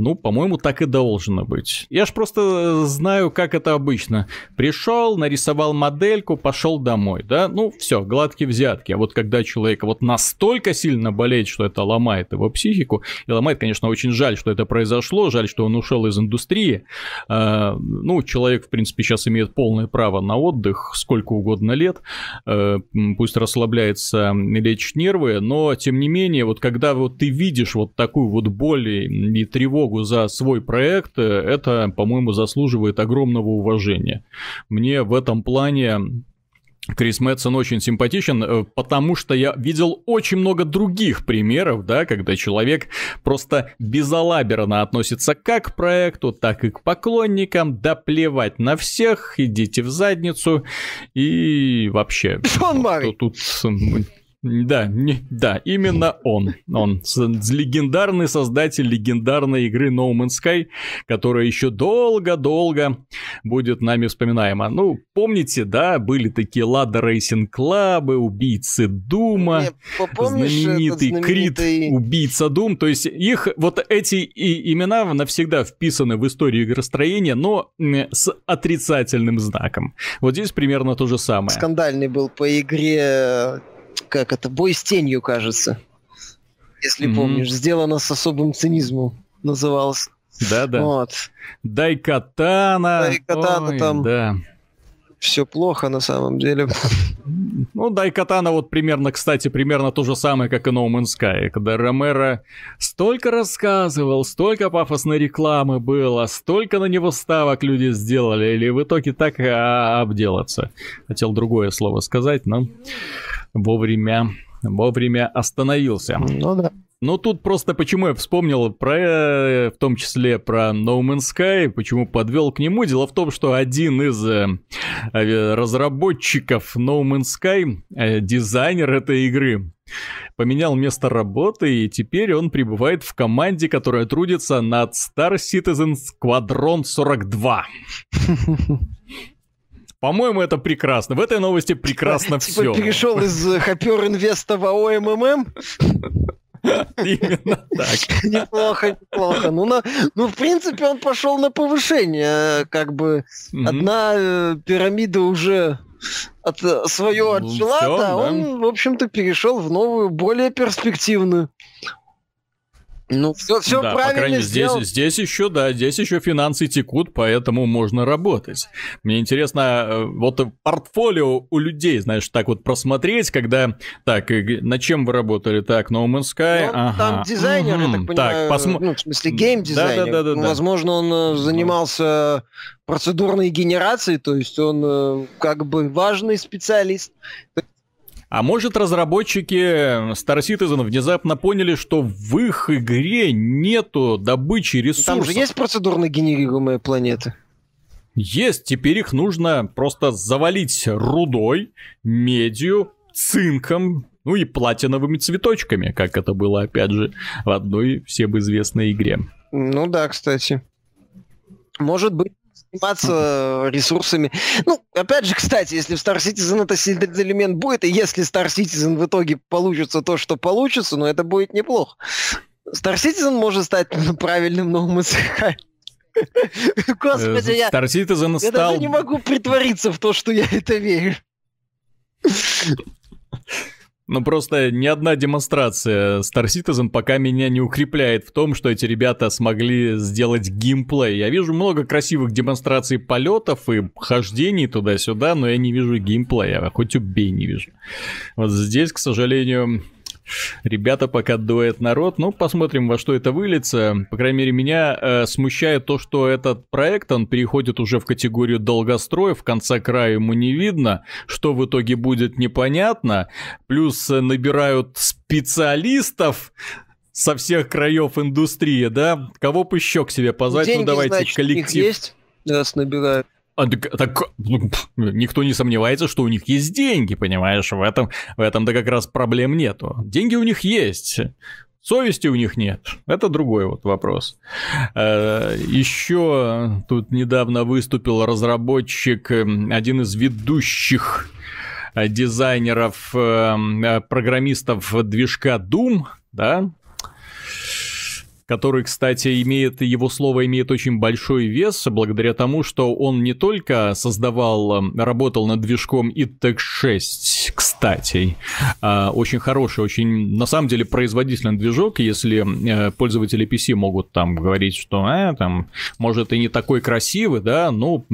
ну, по-моему, так и должно быть. Я ж просто знаю, как это обычно. Пришел, нарисовал модельку, пошел домой, да? Ну, все, гладкие взятки. А вот когда человек вот настолько сильно болеет, что это ломает его психику, и ломает, конечно, очень жаль, что это произошло, жаль, что он ушел из индустрии. Ну, человек, в принципе, сейчас имеет полное право на отдых, сколько угодно лет, пусть расслабляется, лечит нервы, но, тем не менее, вот когда вот ты видишь вот такую вот боль и тревогу за свой проект, это, по-моему, заслуживает огромного уважения. Мне в этом плане Крис Мэтсон очень симпатичен, потому что я видел очень много других примеров, да, когда человек просто безалаберно относится как к проекту, так и к поклонникам, да плевать на всех, идите в задницу и вообще... Тут... Да, да, именно он. Он легендарный создатель легендарной игры No Man's Sky, которая еще долго-долго будет нами вспоминаема. Ну, помните, да, были такие Лада Рейсинг Клабы, Убийцы Дума, знаменитый Крид, Убийца Дум. То есть их вот эти имена навсегда вписаны в историю игростроения, но с отрицательным знаком. Вот здесь примерно то же самое. Скандальный был по игре... как это, «Бой с тенью», кажется. Если помнишь, сделано с особым цинизмом, называлось. Да-да. Вот. Дайкатана. Дайкатана. Ой, там. Да. Все плохо на самом деле. Ну, Дайкатана вот примерно, кстати, примерно то же самое, как и No Man's Sky. Когда Ромеро столько рассказывал, столько пафосной рекламы было, столько на него ставок люди сделали, или в итоге так обделаться. Хотел другое слово сказать, но вовремя остановился. Ну да. Ну тут просто почему я вспомнил про, в том числе про No Man's Sky, почему подвел к нему. Дело в том, что один из разработчиков No Man's Sky, дизайнер этой игры, поменял место работы, и теперь он пребывает в команде, которая трудится над Star Citizen Squadron 42. По-моему, это прекрасно. В этой новости прекрасно все. Перешел из Хопер Инвеста в АОММ? Именно так. Неплохо, неплохо. Ну, в принципе, он пошел на повышение. Как бы одна пирамида уже свое отжила, а он, в общем-то, перешел в новую, более перспективную. Ну, все да, правильно. По крайней мере, здесь еще, да, здесь еще финансы текут, поэтому можно работать. Мне интересно, вот портфолио у людей, знаешь, так вот просмотреть, когда так, над чем вы работали? Так, No Man's Sky. Ну, ага. Там дизайнер, я так понимаю. Ну, в смысле, гейм-дизайнер. Да. Возможно, он занимался процедурной генерацией, то есть он как бы важный специалист. А может, разработчики Star Citizen внезапно поняли, что в их игре нету добычи ресурсов? Там же есть процедурно генерируемые планеты? Есть, теперь их нужно просто завалить рудой, медью, цинком, ну и платиновыми цветочками, как это было, опять же, в одной всем известной игре. Ну да, кстати. Может быть. Заниматься ресурсами. Ну, опять же, кстати, если в Star Citizen этот элемент будет, и если Star Citizen в итоге получится то, что получится, но это будет неплохо. Star Citizen может стать правильным новым СХ. Господи, я даже не могу притвориться в то, что я это верю. Ну, просто ни одна демонстрация Star Citizen пока меня не укрепляет в том, что эти ребята смогли сделать геймплей. Я вижу много красивых демонстраций полетов и хождений туда-сюда, но я не вижу геймплея, а хоть убей не вижу. Вот здесь, к сожалению, ребята пока дует народ. Ну, посмотрим, во что это выльется. По крайней мере, меня смущает то, что этот проект, он переходит уже в категорию долгостроев. В конце края ему не видно. Что в итоге будет, непонятно. Плюс набирают специалистов со всех краев индустрии, да? Кого бы еще к себе позвать? Деньги, ну, давайте, значит, коллектив. У них есть, раз набирают. Так, никто не сомневается, что у них есть деньги, понимаешь, в этом-то как раз проблем нету. Деньги у них есть, совести у них нет. Это другой вот вопрос. Еще тут недавно выступил разработчик, один из ведущих дизайнеров, программистов движка Doom, да? Который, кстати, его слово имеет очень большой вес, благодаря тому, что он не только работал над движком id Tech 6, кстати, очень хороший, очень, на самом деле, производительный движок, если пользователи PC могут там говорить, что, там, может, и не такой красивый, да, ну,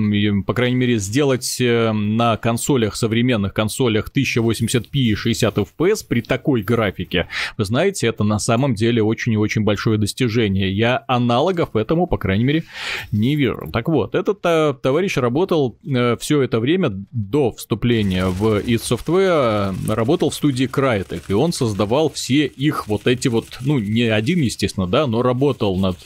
по крайней мере, сделать на консолях, современных консолях 1080p и 60 FPS при такой графике, вы знаете, это на самом деле очень и очень большое достижение. Я аналогов этому, по крайней мере, не вижу. Так вот, этот товарищ работал все это время до вступления в id Software, работал в студии CryEngine, и он создавал все их вот эти вот, ну, не один, естественно, да, но работал над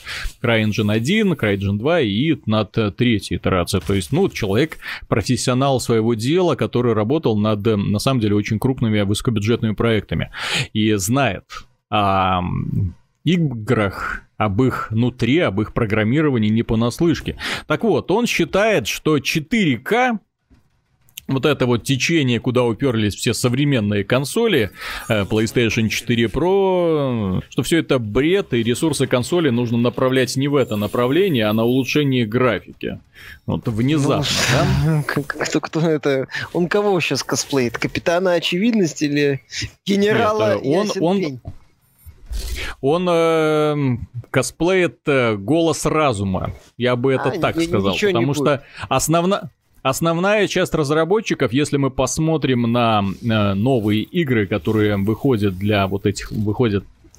CryEngine 1, CryEngine 2 и над третьей итерацией. То есть, ну, человек, профессионал своего дела, который работал над, на самом деле, очень крупными высокобюджетными проектами и знает играх, об их нутре, об их программировании не понаслышке. Так вот, он считает, что 4К вот это вот течение, куда уперлись все современные консоли, PlayStation 4 Pro, что все это бред, и ресурсы консоли нужно направлять не в это направление, а на улучшение графики. Вот внезапно, ну, да? Кто это? Он кого сейчас косплеит? Капитана Очевидность или генерала? Нет, Он косплеит голос разума. Я бы это так сказал. Потому что основная часть разработчиков, если мы посмотрим на новые игры, которые выходят для вот этих...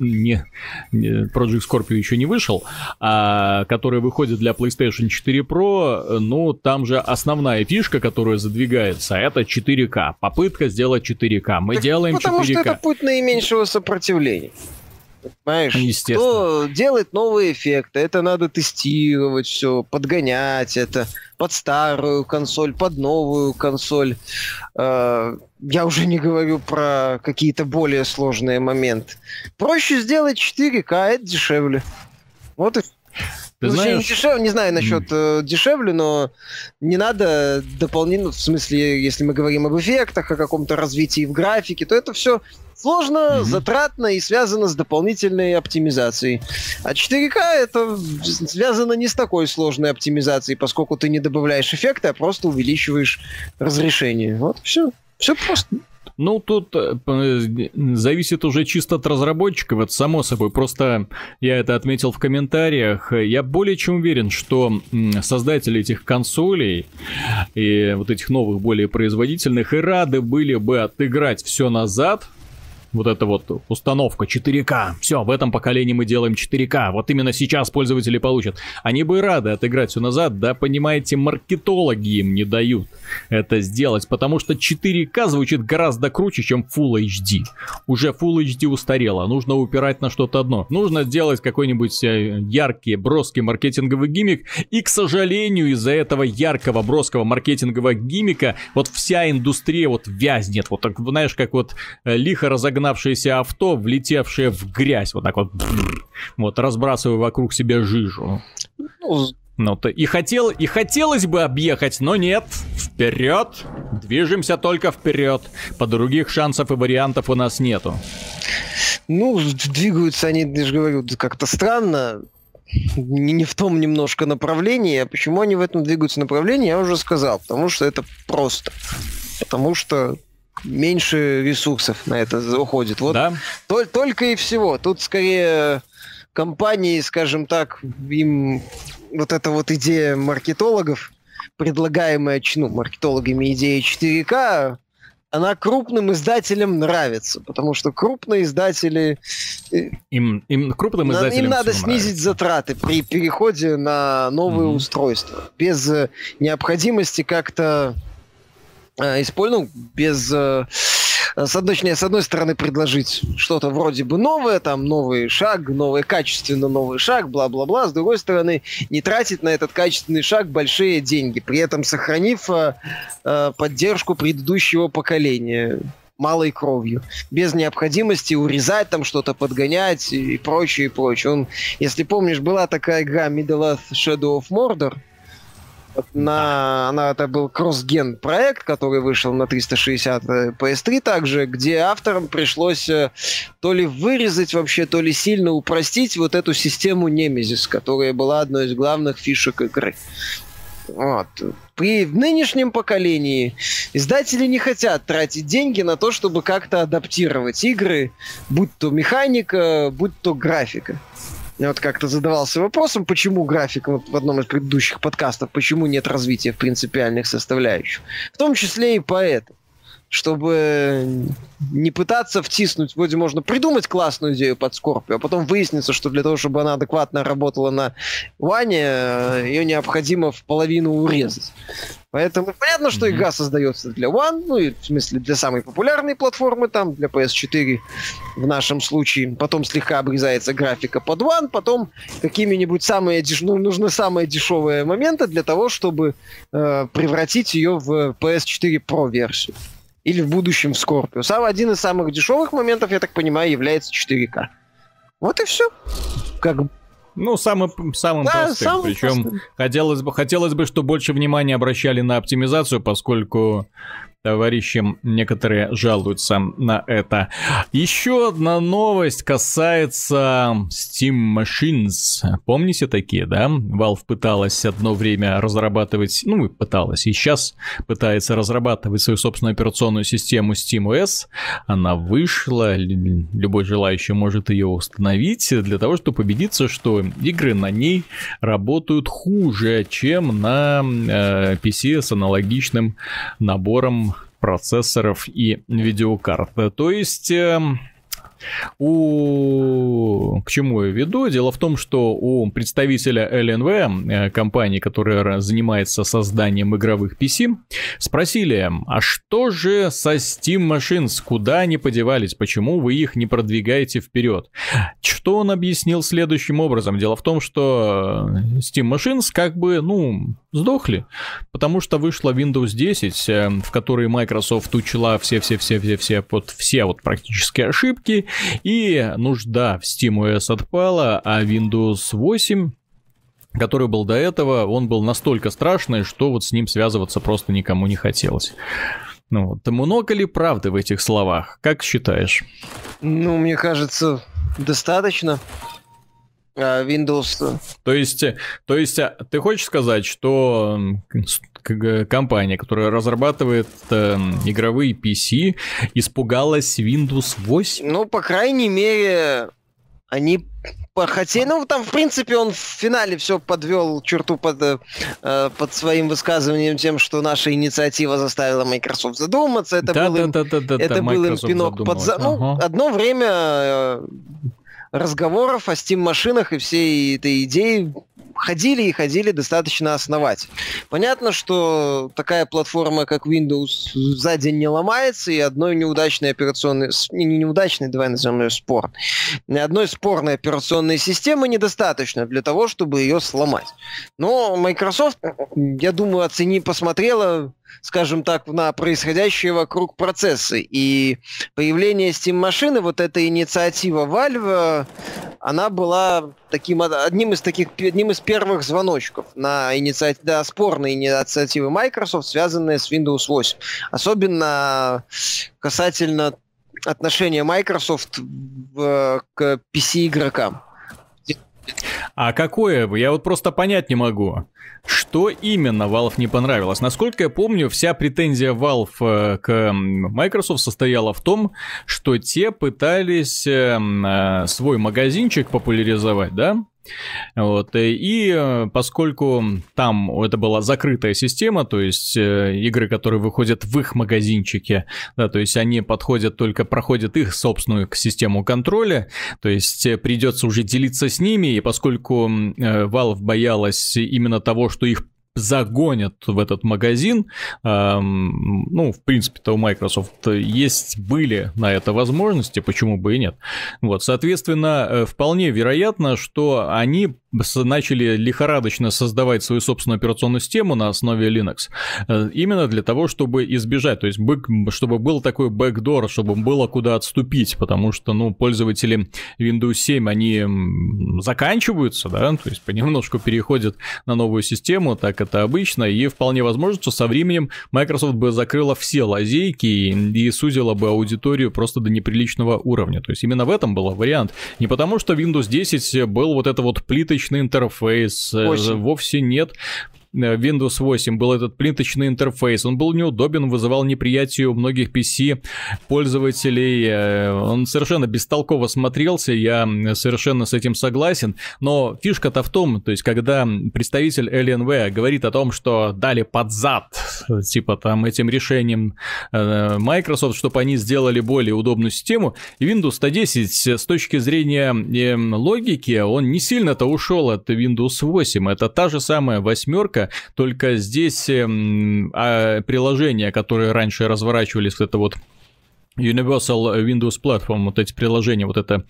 Project Scorpio еще не вышел, а который выходит для PlayStation 4 Pro, ну, там же основная фишка, которая задвигается, это 4К. Попытка сделать 4К. Мы делаем 4К. Потому что это путь наименьшего сопротивления. Понимаешь? Естественно. Кто делает новые эффекты, это надо тестировать все, подгонять это под старую консоль, под новую консоль. Я уже не говорю про какие-то более сложные моменты. Проще сделать 4К, это дешевле. Вот и... Ну, знаешь... не знаю насчет дешевле, но не надо дополнительно, в смысле, если мы говорим об эффектах, о каком-то развитии в графике, то это все сложно, затратно и связано с дополнительной оптимизацией. А 4К это связано не с такой сложной оптимизацией, поскольку ты не добавляешь эффекты, а просто увеличиваешь разрешение. Вот все. Все просто. Ну, тут зависит уже чисто от разработчиков, это само собой. Просто я это отметил в комментариях. Я более чем уверен, что создатели этих консолей и вот этих новых, более производительных, и рады были бы отыграть все назад. Вот это вот установка 4К. Все, в этом поколении мы делаем 4К. Вот именно сейчас пользователи получат. Они бы рады отыграть все назад. Да, понимаете, маркетологи им не дают это сделать. Потому что 4К звучит гораздо круче, чем Full HD. Уже Full HD устарело. Нужно упирать на что-то одно. Нужно делать какой-нибудь яркий, броский маркетинговый гиммик. И, к сожалению, из-за этого яркого, броского маркетингового гиммика вот вся индустрия вот вязнет. Вот так, знаешь, как вот лихо разогнать нагнавшееся авто, влетевшее в грязь, вот так вот, вот разбрасывая вокруг себя жижу. Ну, и хотелось бы объехать, но нет. Вперед! Движемся только вперед. По других шансов и вариантов у нас нету. Ну, двигаются они, я же говорю, как-то странно. Не в том немножко направлении. А почему они в этом двигаются направлении, я уже сказал. Потому что это просто. Потому что меньше ресурсов на это уходит. Вот да? Только и всего. Тут скорее компании, скажем так, им вот эта вот идея маркетологов, предлагаемая маркетологами идея 4К, она крупным издателям нравится, потому что крупные издатели... Им надо снизить затраты при переходе на новые устройства. Без необходимости как-то... с одной стороны, предложить что-то вроде бы новое, там, новый шаг, новый, качественно новый шаг, бла-бла-бла. С другой стороны, не тратить на этот качественный шаг большие деньги, при этом сохранив поддержку предыдущего поколения малой кровью, без необходимости урезать там что-то, подгонять и прочее, и прочее. Если помнишь, была такая игра Middle Earth Shadow of Mordor, это был кросс-ген проект, который вышел на 360 PS3 также, где авторам пришлось то ли вырезать вообще, то ли сильно упростить вот эту систему Немезис, которая была одной из главных фишек игры. Вот. При нынешнем поколении издатели не хотят тратить деньги на то, чтобы как-то адаптировать игры, будь то механика, будь то графика. Я вот как-то задавался вопросом, почему график, вот в одном из предыдущих подкастов, почему нет развития в принципиальных составляющих. В том числе и поэтому. Чтобы не пытаться втиснуть, вроде можно придумать классную идею под Скорпио, а потом выяснится, что для того, чтобы она адекватно работала на One, ее необходимо в половину урезать. Поэтому понятно, что игра создается для One, ну и в смысле для самой популярной платформы, там для PS4 в нашем случае. Потом слегка обрезается графика под One, потом какими-нибудь нужны самые дешевые моменты для того, чтобы превратить ее в PS4 Pro версию. Или в будущем в Scorpio. Один из самых дешевых моментов, я так понимаю, является 4К. Вот и все. Как бы. Ну, самым простым. Причем хотелось бы, чтобы больше внимания обращали на оптимизацию, поскольку товарищам некоторые жалуются на это. Еще одна новость касается Steam Machines. Помните такие, да? Valve пыталась одно время разрабатывать, и сейчас пытается разрабатывать свою собственную операционную систему SteamOS. Она вышла, любой желающий может ее установить, для того, чтобы убедиться, что игры на ней работают хуже, чем на PC с аналогичным набором процессоров и видеокарт. То есть, к чему я веду? Дело в том, что у представителя Alienware, компании, которая занимается созданием игровых PC, спросили, а что же со Steam Machines? Куда они подевались? Почему вы их не продвигаете вперед? Что он объяснил следующим образом? Дело в том, что Steam Machines сдохли, потому что вышла Windows 10, в которой Microsoft учла все практически ошибки, и нужда в SteamOS отпала, а Windows 8, который был до этого, он был настолько страшный, что вот с ним связываться просто никому не хотелось. Много ли правды в этих словах? Как считаешь? Мне кажется, достаточно. Windows. То есть, ты хочешь сказать, что компания, которая разрабатывает игровые PC, испугалась Windows 8? По крайней мере, они хотели... там, в принципе, он в финале все подвел черту под своим высказыванием тем, что наша инициатива заставила Microsoft задуматься. Это был им пинок под... Одно время... разговоров о Steam-машинах и всей этой идеи ходили достаточно основательно. Понятно, что такая платформа, как Windows, за день не ломается, и одной неудачной операционной... давай назовем ее спорной. Одной спорной операционной системы недостаточно для того, чтобы ее сломать. Но Microsoft, я думаю, посмотрела, скажем так, на происходящие вокруг процессы. И появление Steam-машины, вот эта инициатива Valve, она была одним из первых звоночков на спорные инициативы Microsoft, связанные с Windows 8. Особенно касательно отношения Microsoft к PC-игрокам. А какое? Я просто понять не могу. Что именно Valve не понравилось? Насколько я помню, вся претензия Valve к Microsoft состояла в том, что те пытались свой магазинчик популяризовать, да? И поскольку там это была закрытая система, то есть игры, которые выходят в их магазинчике, да, то есть они проходят их собственную систему контроля, то есть придется уже делиться с ними, и поскольку Valve боялась именно того, что их загонят в этот магазин, в принципе-то у Microsoft были на это возможности, почему бы и нет. Соответственно, вполне вероятно, что они начали лихорадочно создавать свою собственную операционную систему на основе Linux, именно для того, чтобы избежать, то есть чтобы был такой бэкдор, чтобы было куда отступить, потому что, пользователи Windows 7, они заканчиваются, да, то есть понемножку переходят на новую систему, так это обычно, и вполне возможно, что со временем Microsoft бы закрыла все лазейки и сузила бы аудиторию просто до неприличного уровня, то есть именно в этом был вариант, не потому что Windows 10 был плиточный интерфейс, 8. Вовсе нет. Windows 8 был этот плиточный интерфейс, он был неудобен, вызывал неприятие у многих PC-пользователей, он совершенно бестолково смотрелся, я совершенно с этим согласен, но фишка-то в том, то есть когда представитель Alienware говорит о том, что дали под зад, этим решением Microsoft, чтобы они сделали более удобную систему, и Windows 10 с точки зрения логики, он не сильно-то ушел от Windows 8, это та же самая восьмерка, только здесь приложения, которые раньше разворачивались, Universal Windows Platform, вот эти приложения вот, это,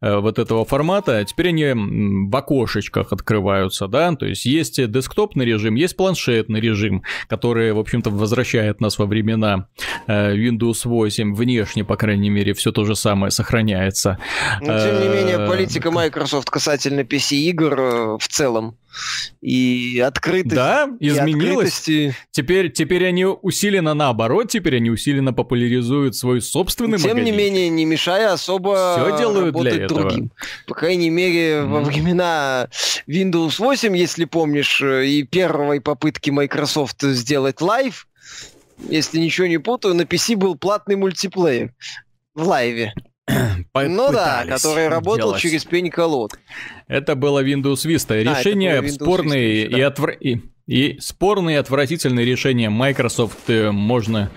вот этого формата, теперь они в окошечках открываются, да, то есть есть десктопный режим, есть планшетный режим, который, в общем-то, возвращает нас во времена Windows 8, внешне, по крайней мере, все то же самое сохраняется. Но, тем не менее, политика Microsoft касательно PC-игр в целом и открытость. Да, изменилось. Теперь они усиленно наоборот, теперь они усиленно популяризуют свой собственный магазин. Тем не менее, не мешая особо все делают для этого. Другим. По крайней мере, во времена Windows 8, если помнишь, и первой попытки Microsoft сделать лайв, если ничего не путаю, на PC был платный мультиплеер в лайве. Ну да, который работал делать через пень-колод. Это было Windows Vista. Решение было Windows спорные Vista, и спорные и отвратительные решения Microsoft можно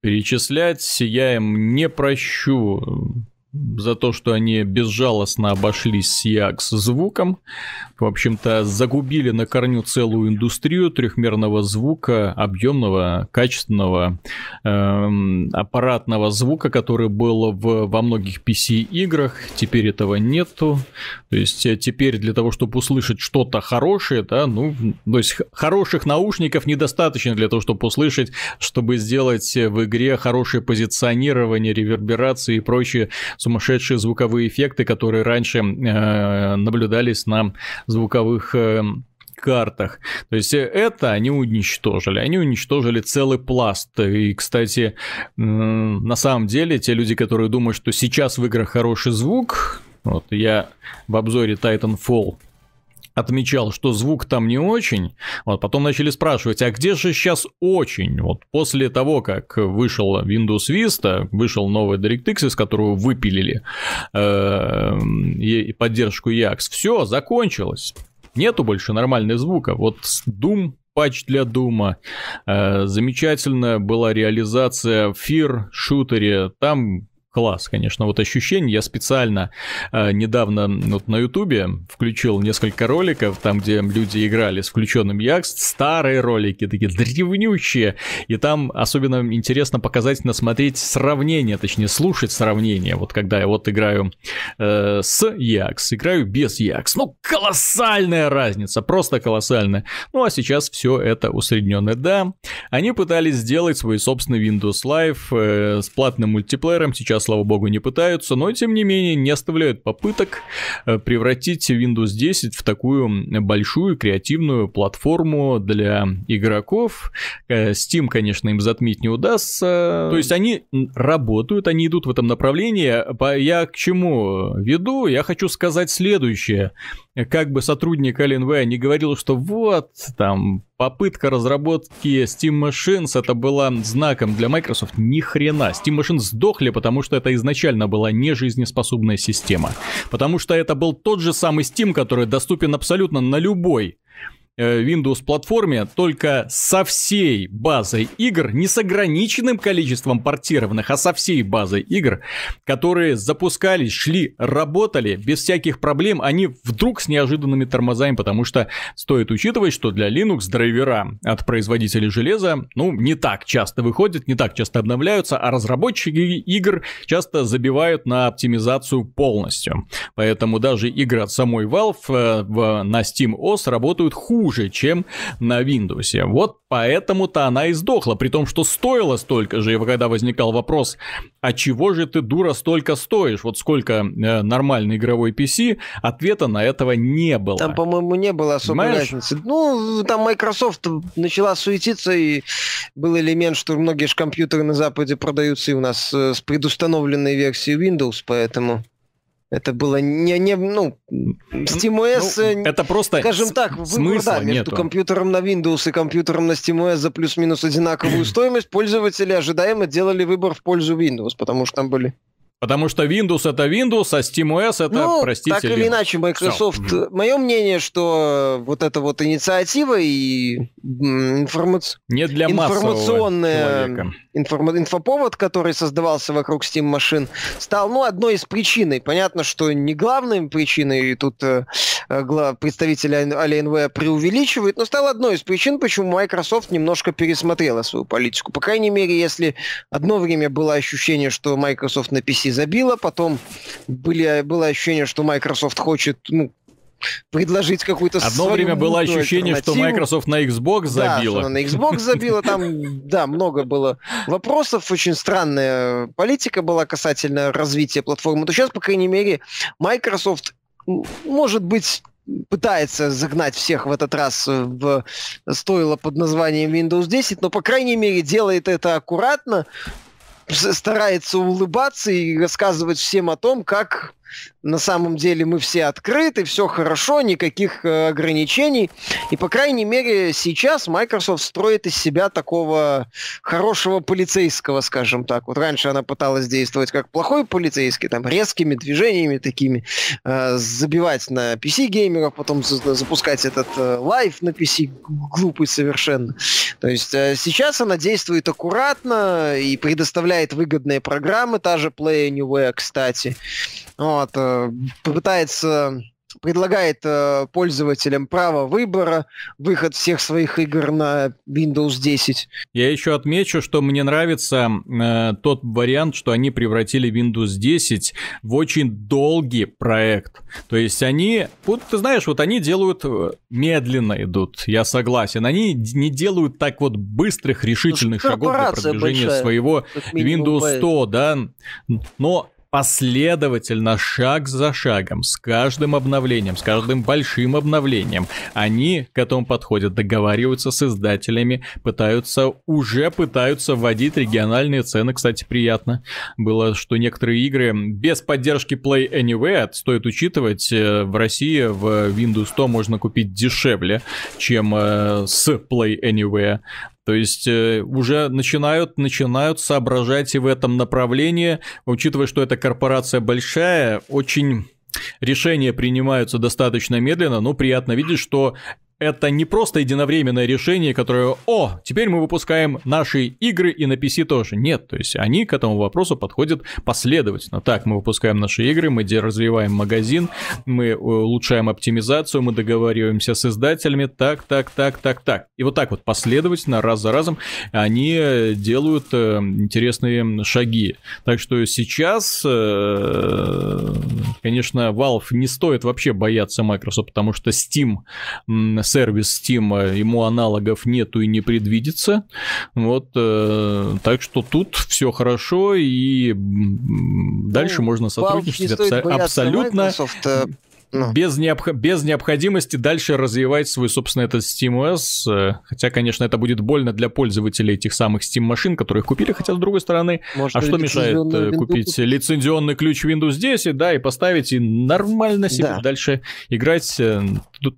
перечислять. Я им не прощу за то, что они безжалостно обошлись с EAX звуком. В общем-то, загубили на корню целую индустрию трехмерного звука, объемного, качественного, аппаратного звука, который был во многих PC-играх. Теперь этого нету. То есть, теперь для того, чтобы услышать что-то хорошее, да, ну, то есть, хороших наушников недостаточно для того, чтобы услышать, чтобы сделать в игре хорошее позиционирование, реверберации и прочее сумасшедшие звуковые эффекты, которые раньше наблюдались на звуковых картах. То есть это они уничтожили. Они уничтожили целый пласт. И, кстати, на самом деле те люди, которые думают, что сейчас в играх хороший звук, вот я в обзоре Titanfall отмечал, что звук там не очень, вот, потом начали спрашивать, а где же сейчас очень? Вот после того, как вышел Windows Vista, вышел новый DirectX, из которого выпилили и поддержку EAX, все, закончилось. Нету больше нормального звука. Вот Doom, патч для Doom, замечательная была реализация в Fear шутере, там класс, конечно, вот ощущение. Я специально недавно вот на Ютубе включил несколько роликов, там, где люди играли с включенным EAX, старые ролики, такие древнющие, и там особенно интересно показательно смотреть сравнение, точнее, слушать сравнение, вот когда я вот играю с EAX, играю без EAX, ну, колоссальная разница, просто колоссальная. Ну, а сейчас все это усредненное, да. Они пытались сделать свой собственный Windows Live с платным мультиплеером, сейчас слава богу, не пытаются, но, тем не менее, не оставляют попыток превратить Windows 10 в такую большую креативную платформу для игроков. Steam, конечно, им затмить не удастся. То есть, они работают, они идут в этом направлении. Я к чему веду? Я хочу сказать следующее. Как бы сотрудник Alienware не говорил, что вот, там, попытка разработки Steam Machines, это было знаком для Microsoft, ни хрена. Steam Machines сдохли, потому что это изначально была нежизнеспособная система. Потому что это был тот же самый Steam, который доступен абсолютно на любой Windows-платформе, только со всей базой игр, не с ограниченным количеством портированных, а со всей базой игр, которые запускались, шли, работали без всяких проблем, они вдруг с неожиданными тормозами, потому что стоит учитывать, что для Linux драйвера от производителей железа, ну, не так часто выходят, не так часто обновляются, а разработчики игр часто забивают на оптимизацию полностью. Поэтому даже игры от самой Valve на SteamOS работают хуже, чем на Windows. Вот поэтому-то она и сдохла. При том, что стоила столько же. И когда возникал вопрос, а чего же ты, дура, столько стоишь? Вот сколько нормальный игровой PC, ответа на этого не было. Там, по-моему, не было особой разницы. Ну, там Microsoft начала суетиться, и был элемент, что многие же компьютеры на Западе продаются и у нас с предустановленной версией Windows, поэтому... Это было ну, SteamOS, ну, это просто, скажем так, выбор, да, между компьютером на Windows и компьютером на SteamOS за плюс-минус одинаковую стоимость, пользователи ожидаемо делали выбор в пользу Windows, потому что там были Потому что Windows — это Windows, а SteamOS — это, ну, простите, так или иначе, Microsoft... Все. Мое мнение, что вот эта вот инициатива и не для информационная... инфоповод, который создавался вокруг Steam Machine, стал, ну, одной из причин. Понятно, что не главной причиной, и тут представители Alienware преувеличивают, но стал одной из причин, почему Microsoft немножко пересмотрела свою политику. По крайней мере, если одно время было ощущение, что Microsoft на PC забила, потом было ощущение, что Microsoft хочет, ну, предложить какую-то свою... Одно время было ощущение, что Microsoft на Xbox забила. Да, что она на Xbox забила, там, да, много было вопросов, очень странная политика была касательно развития платформы. То сейчас, по крайней мере, Microsoft, может быть, пытается загнать всех в этот раз в стойло под названием Windows 10, но, по крайней мере, делает это аккуратно, старается улыбаться и рассказывать всем о том, как на самом деле мы все открыты, все хорошо, никаких ограничений. И, по крайней мере, сейчас Microsoft строит из себя такого хорошего полицейского, скажем так. Вот раньше она пыталась действовать как плохой полицейский, там, резкими движениями такими, забивать на PC-геймеров, потом запускать этот лайв на PC, глупый совершенно. То есть сейчас она действует аккуратно и предоставляет выгодные программы, та же Play Anywhere, кстати. Вот, предлагает пользователям право выбора, выход всех своих игр на Windows 10. Я еще отмечу, что мне нравится тот вариант, что они превратили Windows 10 в очень долгий проект. То есть они, вот ты знаешь, вот они делают, медленно идут, я согласен. Они не делают так вот быстрых, решительных шагов для продвижения своего Windows 100, да, но... последовательно, шаг за шагом, с каждым обновлением, с каждым большим обновлением, они к этому подходят, договариваются с издателями, пытаются вводить региональные цены. Кстати, приятно было, что некоторые игры без поддержки Play Anywhere, стоит учитывать, в России в Windows 10 можно купить дешевле, чем с Play Anywhere. То есть уже начинают соображать и в этом направлении, учитывая, что эта корпорация большая, очень решения принимаются достаточно медленно, но приятно видеть, что это не просто единовременное решение, которое, о, теперь мы выпускаем наши игры и на PC тоже. Нет, то есть они к этому вопросу подходят последовательно. Так, мы выпускаем наши игры, мы развиваем магазин, мы улучшаем оптимизацию, мы договариваемся с издателями, так. И вот так вот последовательно, раз за разом, они делают интересные шаги. Так что сейчас, конечно, Valve не стоит вообще бояться Microsoft, потому что сервис Steam, ему аналогов нету и не предвидится. Вот, так что тут все хорошо, и дальше можно сотрудничать абсолютно без необходимости дальше развивать свой, собственно, этот SteamOS. Хотя, конечно, это будет больно для пользователей этих самых Steam машин, которые их купили, хотя, с другой стороны, может, а что мешает купить лицензионный ключ Windows 10, да, и поставить, и нормально себе дальше играть,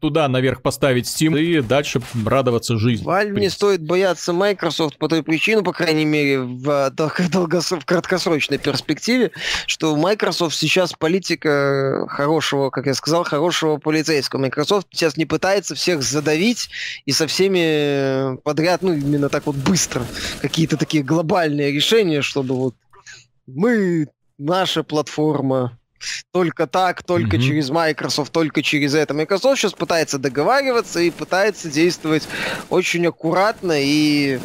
туда наверх поставить Steam и дальше радоваться жизни. Valve не стоит бояться Microsoft по той причине, по крайней мере, в краткосрочной перспективе, что Microsoft сейчас политика хорошего, как я сказал, хорошего полицейского. Microsoft сейчас не пытается всех задавить и со всеми подряд, ну, именно так вот быстро, какие-то такие глобальные решения, чтобы вот мы, наша платформа, только так, только через Microsoft, только через это. Microsoft сейчас пытается договариваться и пытается действовать очень аккуратно и,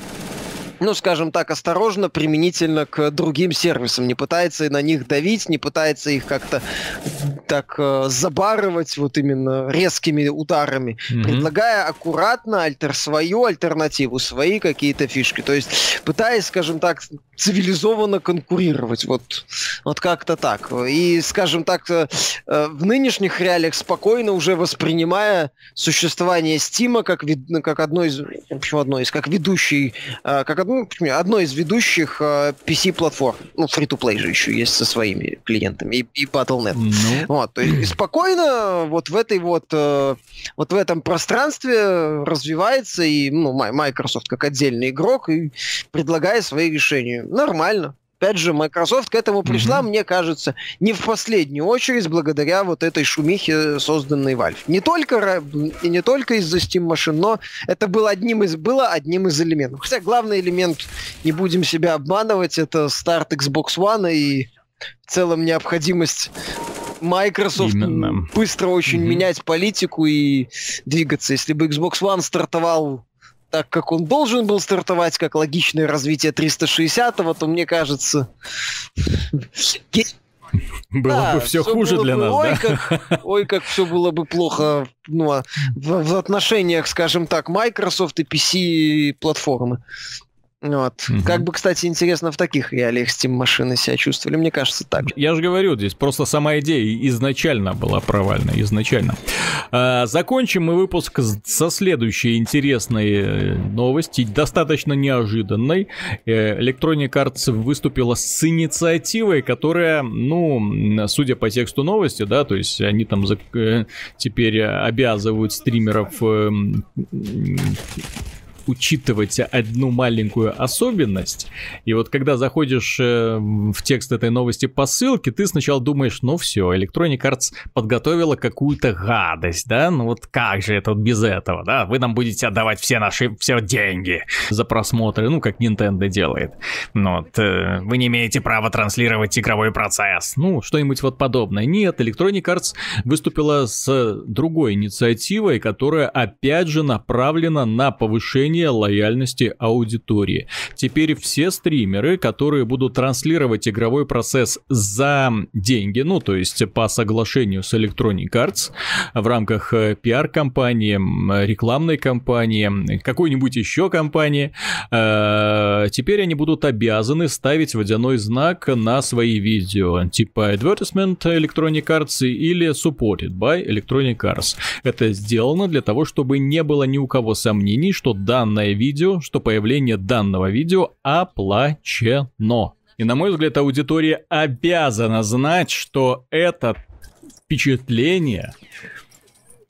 ну, скажем так, осторожно, применительно к другим сервисам. Не пытается на них давить, не пытается их как-то так забарывать вот именно резкими ударами, предлагая аккуратно свою альтернативу, свои какие-то фишки. То есть пытаясь, скажем так, цивилизованно конкурировать. Вот как-то так. И, скажем так, в нынешних реалиях спокойно уже воспринимая существование Steam как одной из ведущих PC-платформ. Ну, Free-to-Play же еще есть со своими клиентами. И Battle.net. Вот, то есть спокойно вот в этом пространстве развивается и, ну, Microsoft как отдельный игрок, и предлагая свои решения. Нормально. опять же, Microsoft к этому пришла, мне кажется, не в последнюю очередь благодаря вот этой шумихе, созданной Valve. Не только из-за Steam Machine, но это было одним из элементов. Хотя главный элемент, не будем себя обманывать, это старт Xbox One и в целом необходимость Microsoft быстро очень менять политику и двигаться. Если бы Xbox One стартовал так, как он должен был стартовать, как логичное развитие 360-го, то, мне кажется... Было бы все хуже для нас, Ой, как все было бы плохо в отношениях, скажем так, Microsoft и PC-платформы. Вот. Как бы, кстати, интересно, в таких реалиях Steam-машины себя чувствовали, мне кажется, так же. Я же говорю, здесь просто сама идея изначально была провальна, изначально. Закончим мы выпуск со следующей интересной новости, достаточно неожиданной. Electronic Arts выступила с инициативой, которая, судя по тексту новости, да, то есть они там теперь обязывают стримеров... учитывать одну маленькую особенность. И вот когда заходишь в текст этой новости по ссылке, ты сначала думаешь, все, Electronic Arts подготовила какую-то гадость, да? Как же это без этого, да? Вы нам будете отдавать все деньги за просмотры, как Nintendo делает. Вы не имеете права транслировать игровой процесс. Что-нибудь подобное. Нет, Electronic Arts выступила с другой инициативой, которая, опять же, направлена на повышение лояльности аудитории. Теперь все стримеры, которые будут транслировать игровой процесс за деньги, то есть по соглашению с Electronic Arts в рамках пиар-компании, рекламной кампании, какой-нибудь еще компании, теперь они будут обязаны ставить водяной знак на свои видео, типа advertisement Electronic Arts или supported by Electronic Arts. Это сделано для того, чтобы не было ни у кого сомнений, что появление данного видео оплачено. И, на мой взгляд, аудитория обязана знать, что это впечатление,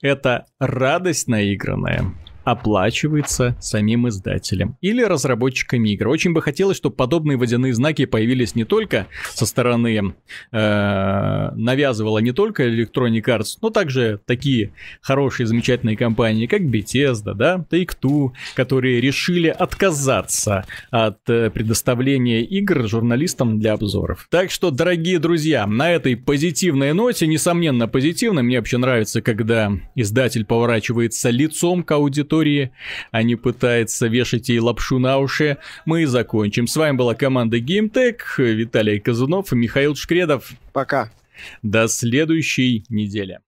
это радость наигранная, оплачивается самим издателем или разработчиками игр. Очень бы хотелось, чтобы подобные водяные знаки появились не только со стороны, навязывала не только Electronic Arts, но также такие хорошие, замечательные компании, как Bethesda, да, Take-Two, которые решили отказаться от предоставления игр журналистам для обзоров. Так что, дорогие друзья, на этой позитивной ноте, несомненно позитивной, мне вообще нравится, когда издатель поворачивается лицом к аудитории, а не пытается вешать ей лапшу на уши, мы и закончим. С вами была команда GameTech, Виталий Казунов и Михаил Шкредов. Пока. До следующей недели.